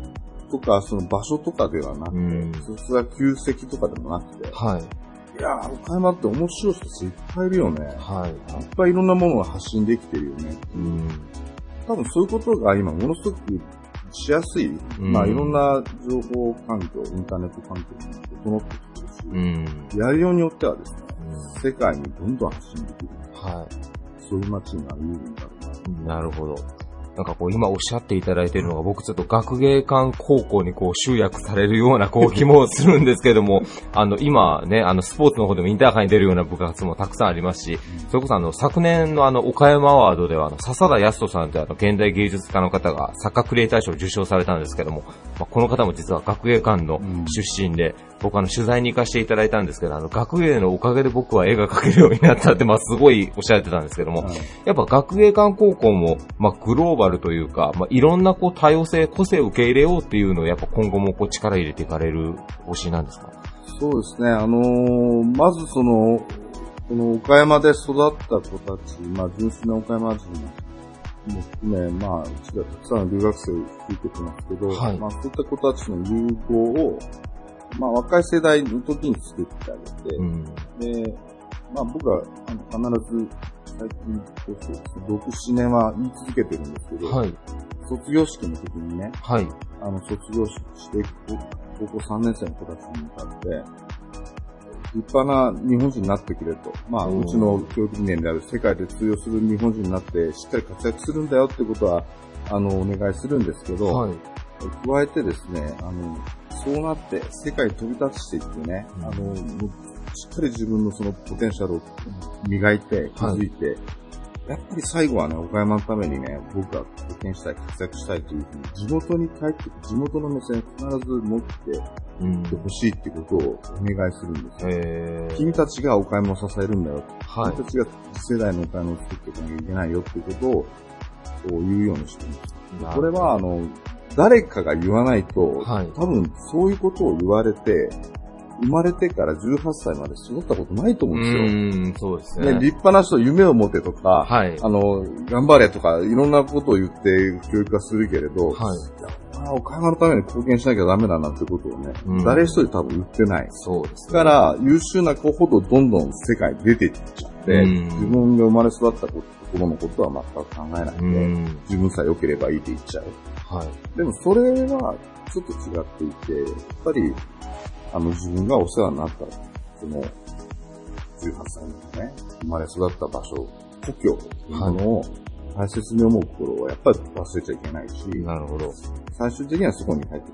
とか、その場所とかではなくて、それは旧跡とかでもなくて、いやー、岡山って面白い人いっぱいいるよね。いっぱいいろんなものが発信できてるよね。多分そういうことが今ものすごくしやすい、まあいろんな情報環境、インターネット環境に整ってきてるし、やりようによってはですね、世界にどんどん発信できる。そういう街になるんだろうな。なるほど。なんかこう今おっしゃっていただいているのが僕ちょっと学芸館高校にこう集約されるようなこう気もするんですけども今ねスポーツの方でもインターハイに出るような部活もたくさんありますしそれこそ昨年の岡山アワードでは笹田康人さんという現代芸術家の方が作家クリエイター賞を受賞されたんですけども、まあ、この方も実は学芸館の出身で、僕取材に行かせていただいたんですけど学芸のおかげで僕は絵が描けるようになったってまあすごいおっしゃってたんですけども、やっぱ学芸館高校もまあグローバルというか、まあ、いろんなこう多様性個性を受け入れようっていうのをやっぱ今後もこう力入れていかれる推しなんですか。そうですねまずこの岡山で育った子たちまあ純粋な岡山人も含めまあうちがたくさんの留学生を聞いてきますけど、まあそういった子たちの融合をまあ若い世代の時に作ってあげて、で、まあ僕は必ず最近6、7年は言い続けてるんですけど、卒業式の時にね、卒業して高校3年生の子たちに向かって、立派な日本人になってくれと、まあうちの教育理念である世界で通用する日本人になってしっかり活躍するんだよってことはお願いするんですけど、加えてですねそうなって世界に飛び立ちしていってねしっかり自分のそのポテンシャルを磨いて、気づいて、はい、やっぱり最後はね、岡山のためにね、僕は貢献したい、活躍したいというふうに、地元に帰って、地元の目線を必ず持って、欲しいってことをお願いするんですよ。君たちが岡山を支えるんだよ。はい、君たちが次世代の岡山を作っていかなきゃいけないよっていうことを言うようにしています。これは、誰かが言わないと、はい、多分そういうことを言われて、生まれてから18歳まで育ったことないと思うんですよ。そうですね。立派な人夢を持てとか、はい、頑張れとか、いろんなことを言って教育はするけれど、はい、岡山のために貢献しなきゃダメだなってことをね、誰一人多分言ってない。そうです、ね。だから、優秀な子ほどどんどん世界に出ていっちゃって、自分が生まれ育ったこと、心のことは全く考えないで、自分さえ良ければいいって言っちゃう。はい、でもそれはちょっと違っていて、やっぱり、自分がお世話になった、その、18歳のね、生まれ育った場所、故郷というものを大切に思う心はやっぱり忘れちゃいけないし、なるほど。最終的にはそこに帰ってくる。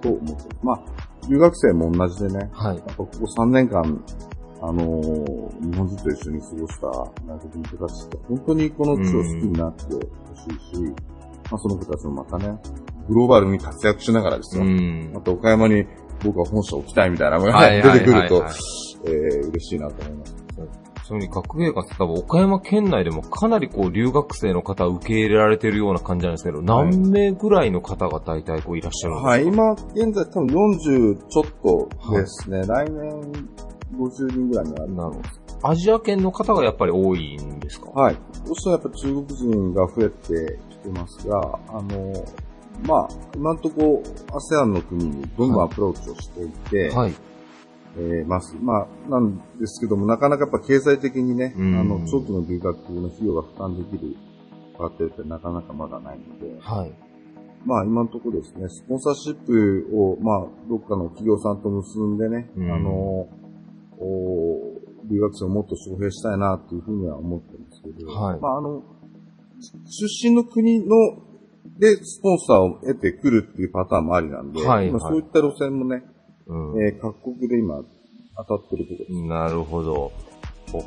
と思って。まあ、留学生も同じでね、はい、やっぱここ3年間、日本人と一緒に過ごした外国の人たちって、本当にこの地を好きになってほしいし、まあその子たちもまたね、グローバルに活躍しながらですよ。また岡山に僕は本社を置きたいみたいなのが出てくると、嬉しいなと思います。それに学芸館って多分岡山県内でもかなりこう留学生の方を受け入れられているような感じなんですけど、はい、何名ぐらいの方が大体こういらっしゃるんですか？はい、今現在多分40ちょっとですね。はい、来年50人ぐらいになる。なるほど。アジア圏の方がやっぱり多いんですか？はい。そしたらやっぱ中国人が増えてきてますが、まあ、今んとこ、ASEAN の国にどんどんアプローチをしていて、はい。ます。まあ、なんですけども、なかなかやっぱ経済的にね、長期の留学の費用が負担できる家庭ってなかなかまだないので、はい。まあ、今んとこですね、スポンサーシップを、まあ、どっかの企業さんと結んでね、留学生をもっと招聘したいな、というふうには思ってるんですけど、はい。まあ、出身の国の、で、スポンサーを得てくるっていうパターンもありなんで、はいはい、今そういった路線もね、各国で今当たってるところです。なるほど。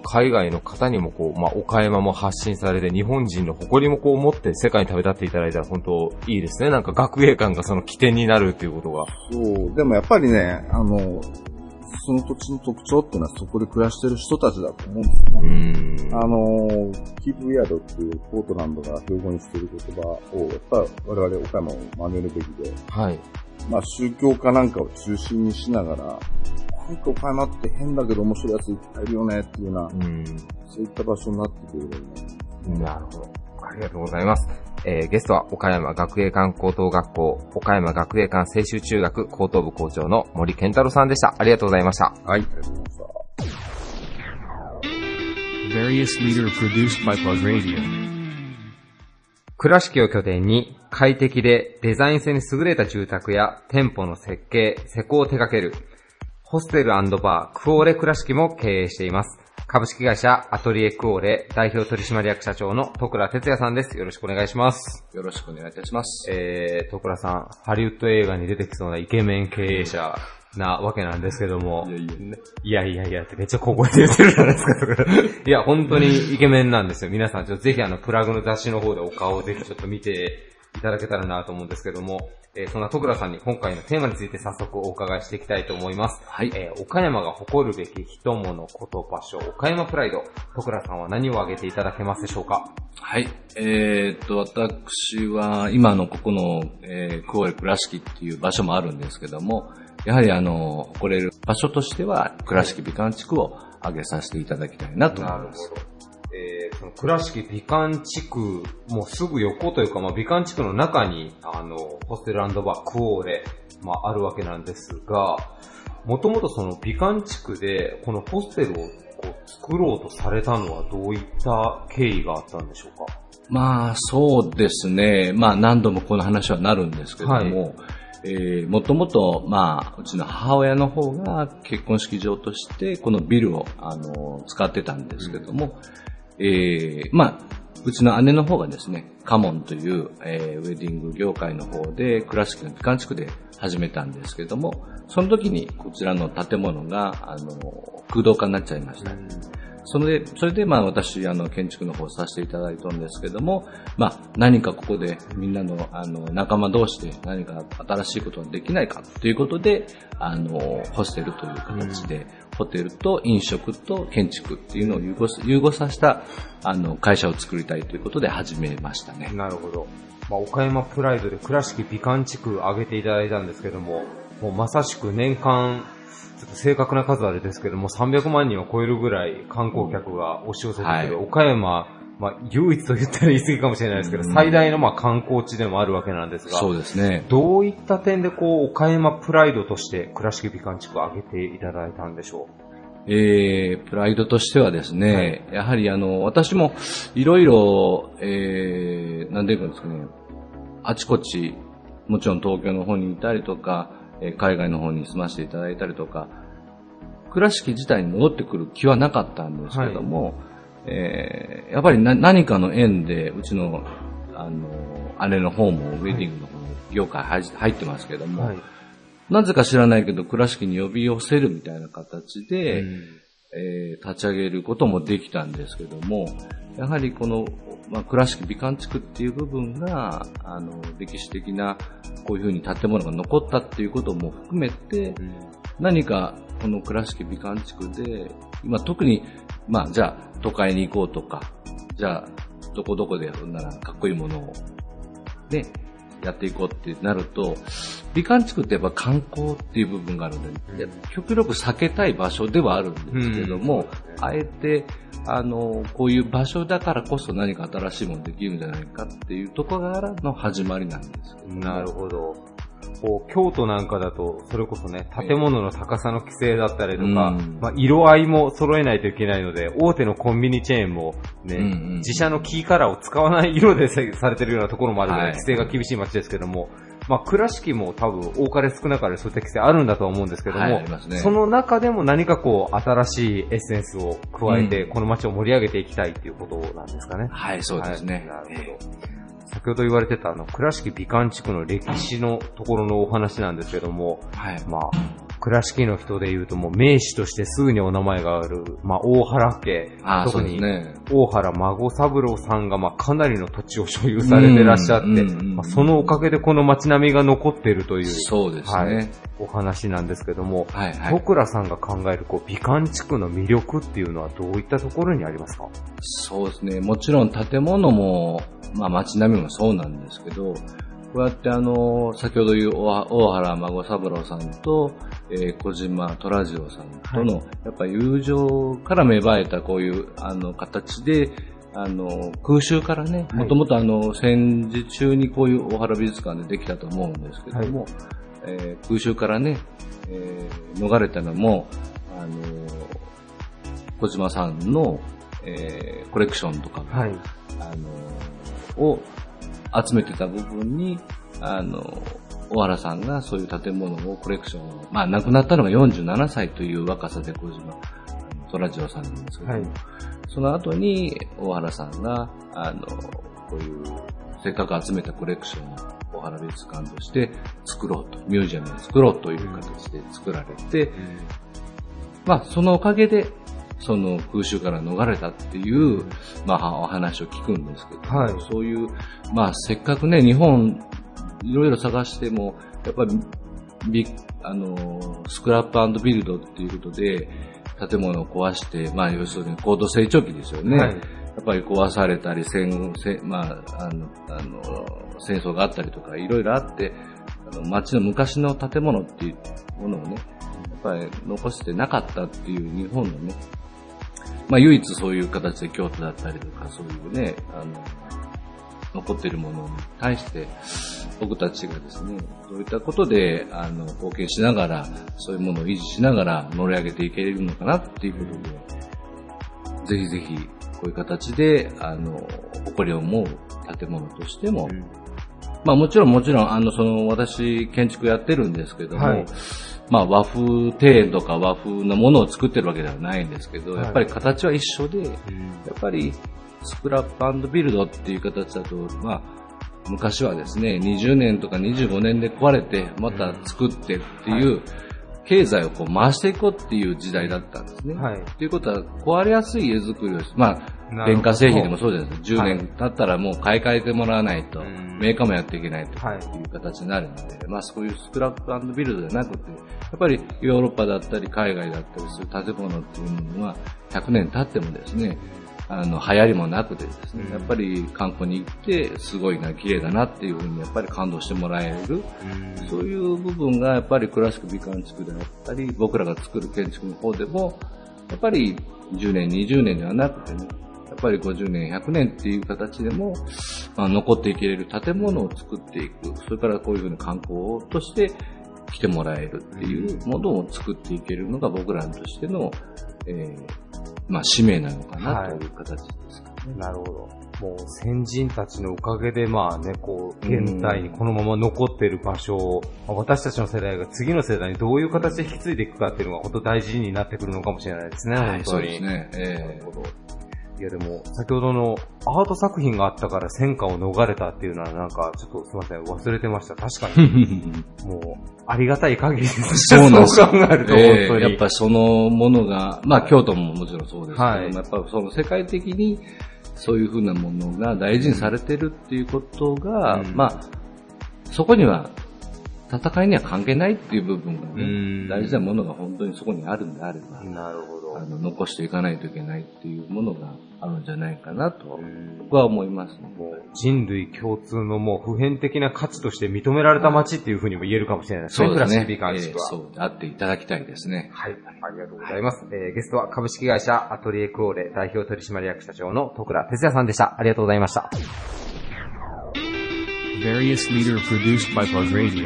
海外の方にもこう、まあ、岡山も発信されて、日本人の誇りもこう持って世界に旅立っていただいたら本当いいですね。なんか学芸館がその起点になるっていうことが。そう。でもやっぱりね、その土地の特徴っていうのはそこで暮らしてる人たちだと思うんですよね。キープウィアードっていうポートランドが標語にしている言葉を、やっぱ我々岡山を真似るべきで、はい。まあ宗教家なんかを中心にしながら、なんか岡山って変だけど面白いやついっぱいいるよねっていうような、そういった場所になってくるようになる。なるほど。ありがとうございます。ゲストは岡山学芸館高等学校、岡山学芸館青州中学高等部校長の森健太郎さんでした。ありがとうございました。はい、ありがとうございました。倉敷を拠点に快適でデザイン性に優れた住宅や店舗の設計、施工を手掛けるホステル&バークオーレ倉敷も経営しています。株式会社アトリエクオーレ代表取締役社長の戸倉哲也さんです。よろしくお願いします。よろしくお願いいたします。戸倉さん、ハリウッド映画に出てきそうなイケメン経営者なわけなんですけども。いやってめっちゃ小声で言ってるじゃないですか。いや、本当にイケメンなんですよ。皆さん、ぜひプラグの雑誌の方でお顔をぜひちょっと見ていただけたらなと思うんですけども。そんな戸倉さんに今回のテーマについて早速お伺いしていきたいと思います。はい。岡山が誇るべき人物こと場所、岡山プライド。戸倉さんは何を挙げていただけますでしょうか？はい。私は今のここの、クオーレ倉敷っていう場所もあるんですけども、やはり誇れる場所としては倉敷美観地区を挙げさせていただきたいなと思います。なるほど。その倉敷美観地区もすぐ横というか、まあ、美観地区の中にホステル&バークオーレ、まあ、あるわけなんですが、もともとその美観地区でこのホステルをこう作ろうとされたのはどういった経緯があったんでしょうか？まあそうですね、まあ何度もこの話はなるんですけども、はい、もともと、まあ、うちの母親の方が結婚式場としてこのビルを使ってたんですけども、まあ、うちの姉の方がですね、カモンという、ウェディング業界の方で倉敷の美観地区で始めたんですけども、その時にこちらの建物が空洞化になっちゃいました。それでまあ私建築の方をさせていただいたんですけども、まあ何かここでみんなの仲間同士で何か新しいことができないかということでホステルという形で、ホテルと飲食と建築っていうのを融合させた会社を作りたいということで始めましたね。なるほど。まあ岡山プライドで倉敷美観地区挙げていただいたんですけども、もうまさしく年間ちょっと正確な数あれですけども、300万人を超えるぐらい観光客が押し寄せている、岡山、まあ、唯一と言ったら言い過ぎかもしれないですけど、最大のまあ観光地でもあるわけなんですが、そうですね。どういった点でこう岡山プライドとして倉敷美観地区を挙げていただいたんでしょう。プライドとしてはですね、はい、やはり私もいろいろ、なんていうんですかね、あちこち、もちろん東京の方にいたりとか、海外の方に住ませていただいたりとか、倉敷自体に戻ってくる気はなかったんですけども、はい、やっぱり何かの縁で、うちの、姉の方もウェディングの業界入ってますけども、はい、なぜか知らないけど倉敷に呼び寄せるみたいな形で、立ち上げることもできたんですけども、やはりこの、まあ、倉敷美観地区っていう部分が歴史的なこういうふうに建物が残ったっていうことも含めて、何かこの倉敷美観地区で今特に、まあ、じゃあ都会に行こうとか、じゃあどこどこでならかっこいいものをねやっていこうってなると、美観地区ってやっぱ観光っていう部分があるので、極力避けたい場所ではあるんですけども、あえてこういう場所だからこそ何か新しいものできるんじゃないかっていうところからの始まりなんですけど。なるほど。こう京都なんかだとそれこそね、建物の高さの規制だったりとか、まあ、色合いも揃えないといけないので、大手のコンビニチェーンもね、自社のキーカラーを使わない色でされてるようなところもあるので、規制が厳しい街ですけども、まあ倉敷も多分多かれ少なかれそういった規制あるんだと思うんですけども、ね、その中でも何かこう新しいエッセンスを加えてこの街を盛り上げていきたいということなんですかね。はい、そうですね。はい、なるほど。先ほど言われてた倉敷美観地区の歴史のところのお話なんですけども、はい、まあ倉敷の人で言うともう名士としてすぐにお名前がある、まあ大原家、特に大原孫三郎さんがまあかなりの土地を所有されてらっしゃって、まあ、そのおかげでこの街並みが残っているという、そうですね、はい、お話なんですけども、はいはい、戸倉さんが考えるこう美観地区の魅力っていうのはどういったところにありますか？そうですね、もちろん建物もまあ街並みもそうなんですけど、こうやって先ほど言う大原孫三郎さんと、小島虎次郎さんとの、やっぱり友情から芽生えたこういう形で、空襲からね、もともと戦時中にこういう大原美術館でできたと思うんですけども、空襲からね、逃れたのも、小島さんの、コレクションとかも、はい、を集めてた部分に、小原さんがそういう建物をコレクション、まあ亡くなったのが47歳という若さで小島虎次郎さんなんですけど、はい、その後に小原さんが、こういうせっかく集めたコレクションを小原美術館として作ろうと、ミュージアムを作ろうという形で作られて、まあそのおかげで、その空襲から逃れたっていう、まあ、お話を聞くんですけど、はい、そういう、まあ、せっかくね、日本、いろいろ探しても、やっぱり、スクラップビルドっていうことで、建物を壊して、まあ、要するに高度成長期ですよね。はい、やっぱり壊されたり、戦争があったりとか、いろいろあって、街の昔の建物っていうものをね、やっぱり残してなかったっていう日本のね、まあ、唯一そういう形で京都だったりとか、そういうね、残っているものに対して、僕たちがですね、どういったことで、貢献しながら、そういうものを維持しながら乗り上げていけるのかなっていうことで、ぜひぜひ、こういう形で、誇りを思う建物としても、まあもちろん、私、建築やってるんですけども、はい、まあ和風庭園とか和風のものを作ってるわけではないんですけど、やっぱり形は一緒で、やっぱりスクラップ&ビルドっていう形だと、まあ、昔はですね、20年とか25年で壊れて、また作ってっていう、経済をこう回していこうっていう時代だったんですね。はい。ということは、壊れやすい家づくりをして、まあ、電化製品でもそうじゃないですか。10年経ったらもう買い替えてもらわないと、メーカーもやっていけないという形になるので、まあそういうスクラップ&ビルドじゃなくて、やっぱりヨーロッパだったり海外だったりする建物っていうのは、100年経ってもですね、流行りもなくてですね、やっぱり観光に行ってすごいな、綺麗だなっていう風にやっぱり感動してもらえる、そういう部分がやっぱりクラシック美観地区であったり、僕らが作る建築の方でも、やっぱり10年、20年ではなくてね、やっぱり50年、100年っていう形でも、まあ、残っていけれる建物を作っていく、それからこういう風な観光として来てもらえるっていうものを作っていけるのが僕らとしての、まあ、使命なのかなという形ですかね。はい、なるほど。もう先人たちのおかげで、まあね、こう、現代にこのまま残っている場所を、私たちの世代が次の世代にどういう形で引き継いでいくかっていうのが本当大事になってくるのかもしれないですね、はい、本当に。そうですね。なるほど。いやでも、先ほどのアート作品があったから戦火を逃れたっていうのはなんか、ちょっとすいません、忘れてました。確かに。もう、ありがたい限りです。そうなんですよ。考えると、本当に。やっぱそのものが、まあ京都ももちろんそうですけど、はい、やっぱその世界的にそういう風なものが大事にされてるっていうことが、うん、まあ、そこには、戦いには関係ないっていう部分がね、大事なものが本当にそこにあるんであれば、なるほど、残していかないといけないっていうものがあるんじゃないかなと僕は思います、ね。もう人類共通のもう普遍的な価値として認められた街っていうふうにも言えるかもしれないですね。そうですね。そうであっていただきたいですね。はい、ありがとうございます。はい、ゲストは株式会社アトリエクオーレ代表取締役社長の戸倉哲也さんでした。ありがとうございました。Various Leader produced by Plug Radio。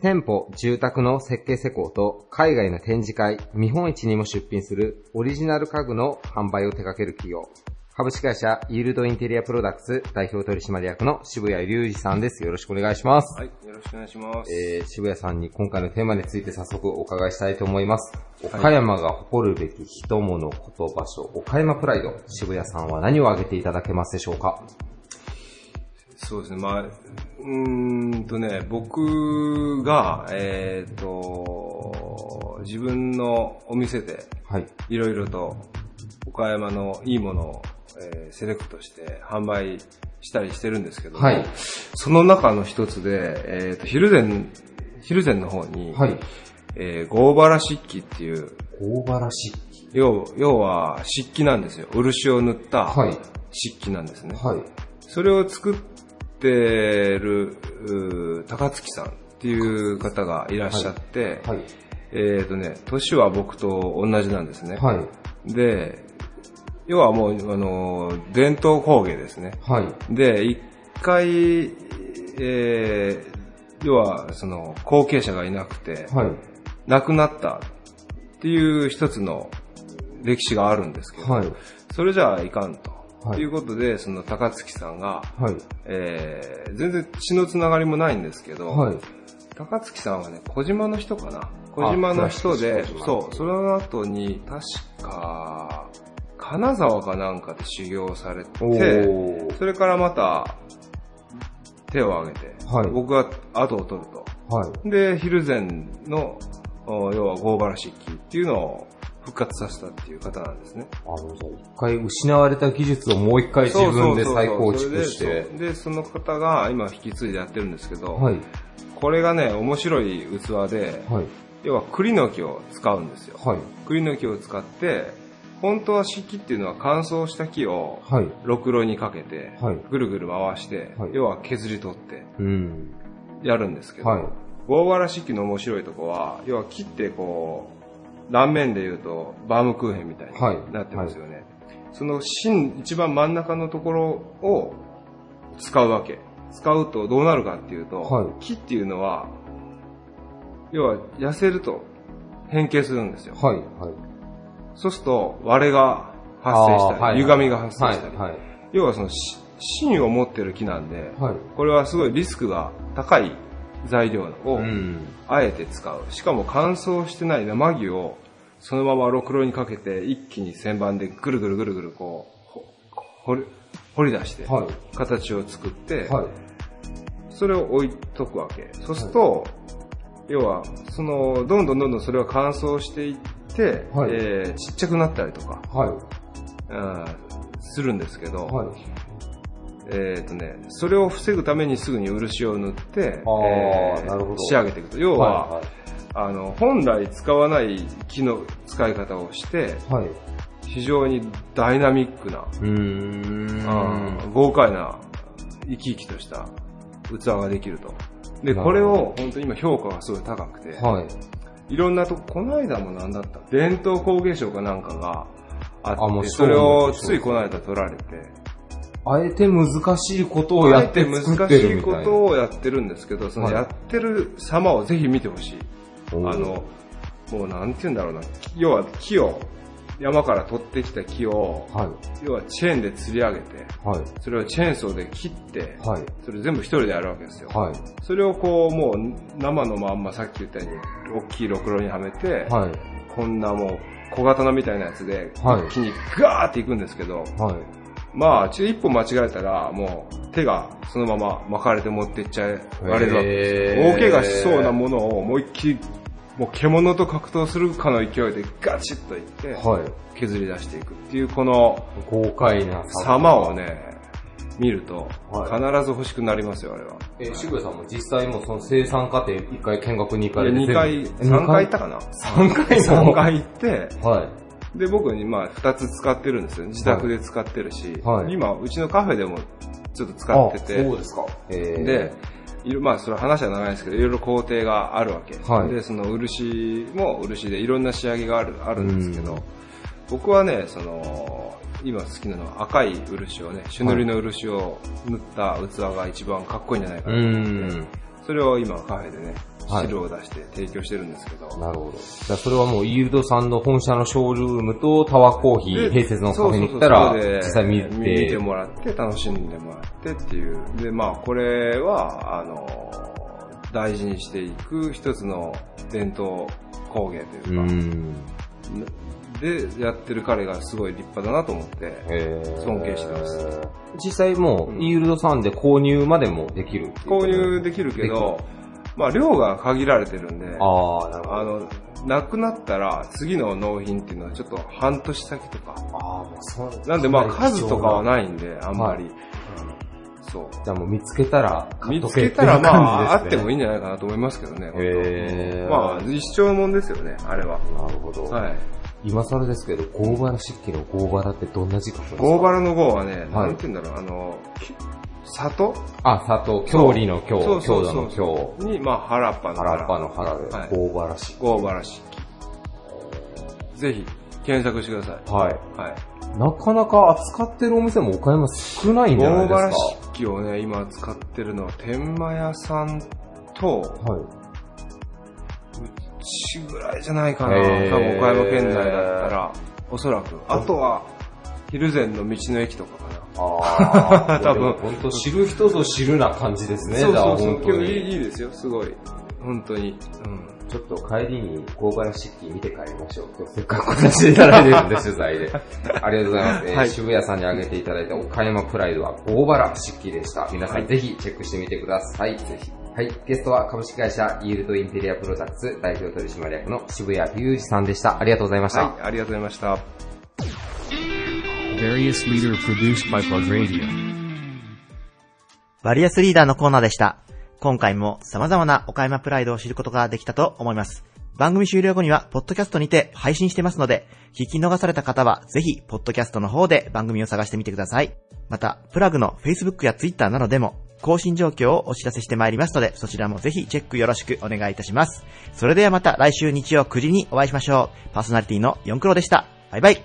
店舗、住宅の設計施工と海外の展示会、見本市にも出品するオリジナル家具の販売を手掛ける企業、株式会社イールドインテリアプロダクツ代表取締役の渋谷隆二さんです。よろしくお願いします。はい、よろしくお願いします。渋谷さんに今回のテーマについて早速お伺いしたいと思います。岡山が誇るべき人物こと場所、岡山プライド。渋谷さんは何を挙げていただけますでしょうか？そうですね、まあ、僕が、自分のお店で、いろいろと岡山のいいものを、セレクトして販売したりしてるんですけども、はい、その中の一つで、蒜の方に、はい、合原漆器っていう、合原漆器要は漆器なんですよ。漆を塗った漆器なんですね。はいはい、それを作ってる高槻さんっていう方がいらっしゃって、はいはい、年は僕と同じなんですね。はい、で、要はもう伝統工芸ですね。はい、で、一回、要はその後継者がいなくて、はい、亡くなったっていう一つの歴史があるんですけど、はい、それじゃあいかんと。ということで、その高槻さんが、はい全然血のつながりもないんですけど、はい、高槻さんはね、小島の人かな。小島の人で、そう、その後に確か、金沢かなんかで修行されて、それからまた手を挙げて、はい、僕が後を取ると。はい、で、蒜の、要は合原漆器っていうのを、復活させたっていう方なんですね。じゃ一回失われた技術をもう一回自分で再構築して。で、その方が今引き継いでやってるんですけど、はい、これがね、面白い器で、はい、要は栗の木を使うんですよ。はい、栗の木を使って、本当は漆器っていうのは乾燥した木を、ろくろにかけて、はい、ぐるぐる回して、はい、要は削り取って、やるんですけど、はい、合原漆器の面白いとこは、要は木ってこう、断面で言うとバームクーヘンみたいになってますよね。はいはい、その芯一番真ん中のところを使うわけ。使うとどうなるかっていうと、はい、木っていうのは要は痩せると変形するんですよ。はいはい、そうすると割れが発生したり、はいはい、歪みが発生したり、はいはい、要はその芯を持ってる木なんで、はい、これはすごいリスクが高い材料をあえて使う。しかも乾燥してない生木をそのままろくろにかけて一気に旋盤でぐるぐるぐるぐるこう掘り出して、はい、形を作って、はい、それを置いとくわけ。そうすると、はい、要はそのどんどんそれは乾燥していって、はい、ちっちゃくなったりとか、はい、するんですけど、はい、それを防ぐためにすぐに漆を塗って、仕上げていくと。要は、はいはい、本来使わない木の使い方をして、はい、非常にダイナミックな、豪快な生き生きとした器ができると。で、これを本当に今評価がすごい高くて、はい、いろんなとこ、この間も何だった伝統工芸賞かなんかがあって、それをついこの間取られて、あえて難しいことをやって作ってるみたいな。あえて難しいことをやってるんですけど、そのやってる様をぜひ見てほしい。はい、もうなんて言うんだろうな、要は木を、山から取ってきた木を、はい、要はチェーンで釣り上げて、はい、それをチェーンソーで切って、はい、それ全部一人でやるわけですよ、はい、それをこうもう生のまんま、さっき言ったように大きいろくろにはめて、はい、こんなもう小刀みたいなやつで木にガーっていくんですけど、はい、まあ一歩間違えたらもう手がそのまま巻かれて持っていっちゃわれるわけですよ。大怪我しそうなものを思いっきりもう獣と格闘するかの勢いでガチッといって削り出していくっていうこの豪快な様をね見ると必ず欲しくなりますよ、あれは。渋谷さんも実際もその生産過程1回見学2回で3回行ったかな。3回行って、はい、で僕にまあ2つ使ってるんですよ。自宅で使ってるし、はい、今うちのカフェでもちょっと使ってて。そうですか。でまあそれ話は長いですけど、いろいろ工程があるわけ、はい、でその漆も漆でいろんな仕上げがあるんですけど、僕はねその今好きなのは赤い漆をね、朱塗りの漆を塗った器が一番かっこいいんじゃないかなと思って、それを今カフェでね汁を出して提供してるんですけど、はい、なるほど。じゃあそれはもうイールドさんの本社のショールームとタワーコーヒー併設のカフェに行ったら、そうそうそう、実際見てもらって楽しんでもらってっていう。でまあこれは大事にしていく一つの伝統工芸というか、でやってる彼がすごい立派だなと思って尊敬してます。実際もうイールドさんで購入までもできる、購入できるけど、まあ量が限られてるんで、なくなったら次の納品っていうのはちょっと半年先とか、なんでまあ数とかはないんであんまり、そう。じゃあもう見つけたらまああってもいいんじゃないかなと思いますけどね。まあ一生もんですよね、あれは。なるほど。はい。今更ですけど、ゴーバラ漆器のゴーバラってどんな字書くんですか？ゴーバラのゴーはね、なんて言うんだろう、里？里。郷里の郷。郷土の郷。に、まあ、原っぱの原で。はい、ゴーバラ漆器。ゴーバラ漆器。ぜひ、検索してください。はい。はい。なかなか扱ってるお店も岡山少ないんじゃないですか？ゴーバラ漆器をね、今扱ってるのは、天満屋さんと、うちぐらいじゃないかな。多分岡山県内だったら、おそらく。あとは、蒜山の道の駅とかかな。多分本当知る人ぞ知るな感じですね。そう、いいですよ、すごい。本当に。ちょっと帰りにゴーバラ漆器見て帰りましょう。今日せっかくお出しいただいてるんで、取材で。ありがとうございます。渋谷さんにあげていただいた岡山プライドはゴーバラ漆器でした。皆さんぜひチェックしてみてください。ぜひ。はい、ゲストは株式会社イールドインテリアプロダクツ代表取締役の渋谷隆二さんでした。ありがとうございました。はい、ありがとうございました。バリアスリーダーのコーナーでした。今回も様々な岡山プライドを知ることができたと思います。番組終了後にはポッドキャストにて配信してますので、聞き逃された方はぜひポッドキャストの方で番組を探してみてください。またプラグの Facebook や Twitter などでも更新状況をお知らせしてまいりますので、そちらもぜひチェックよろしくお願いいたします。それではまた来週日曜9時にお会いしましょう。パーソナリティの4クロでした。バイバイ。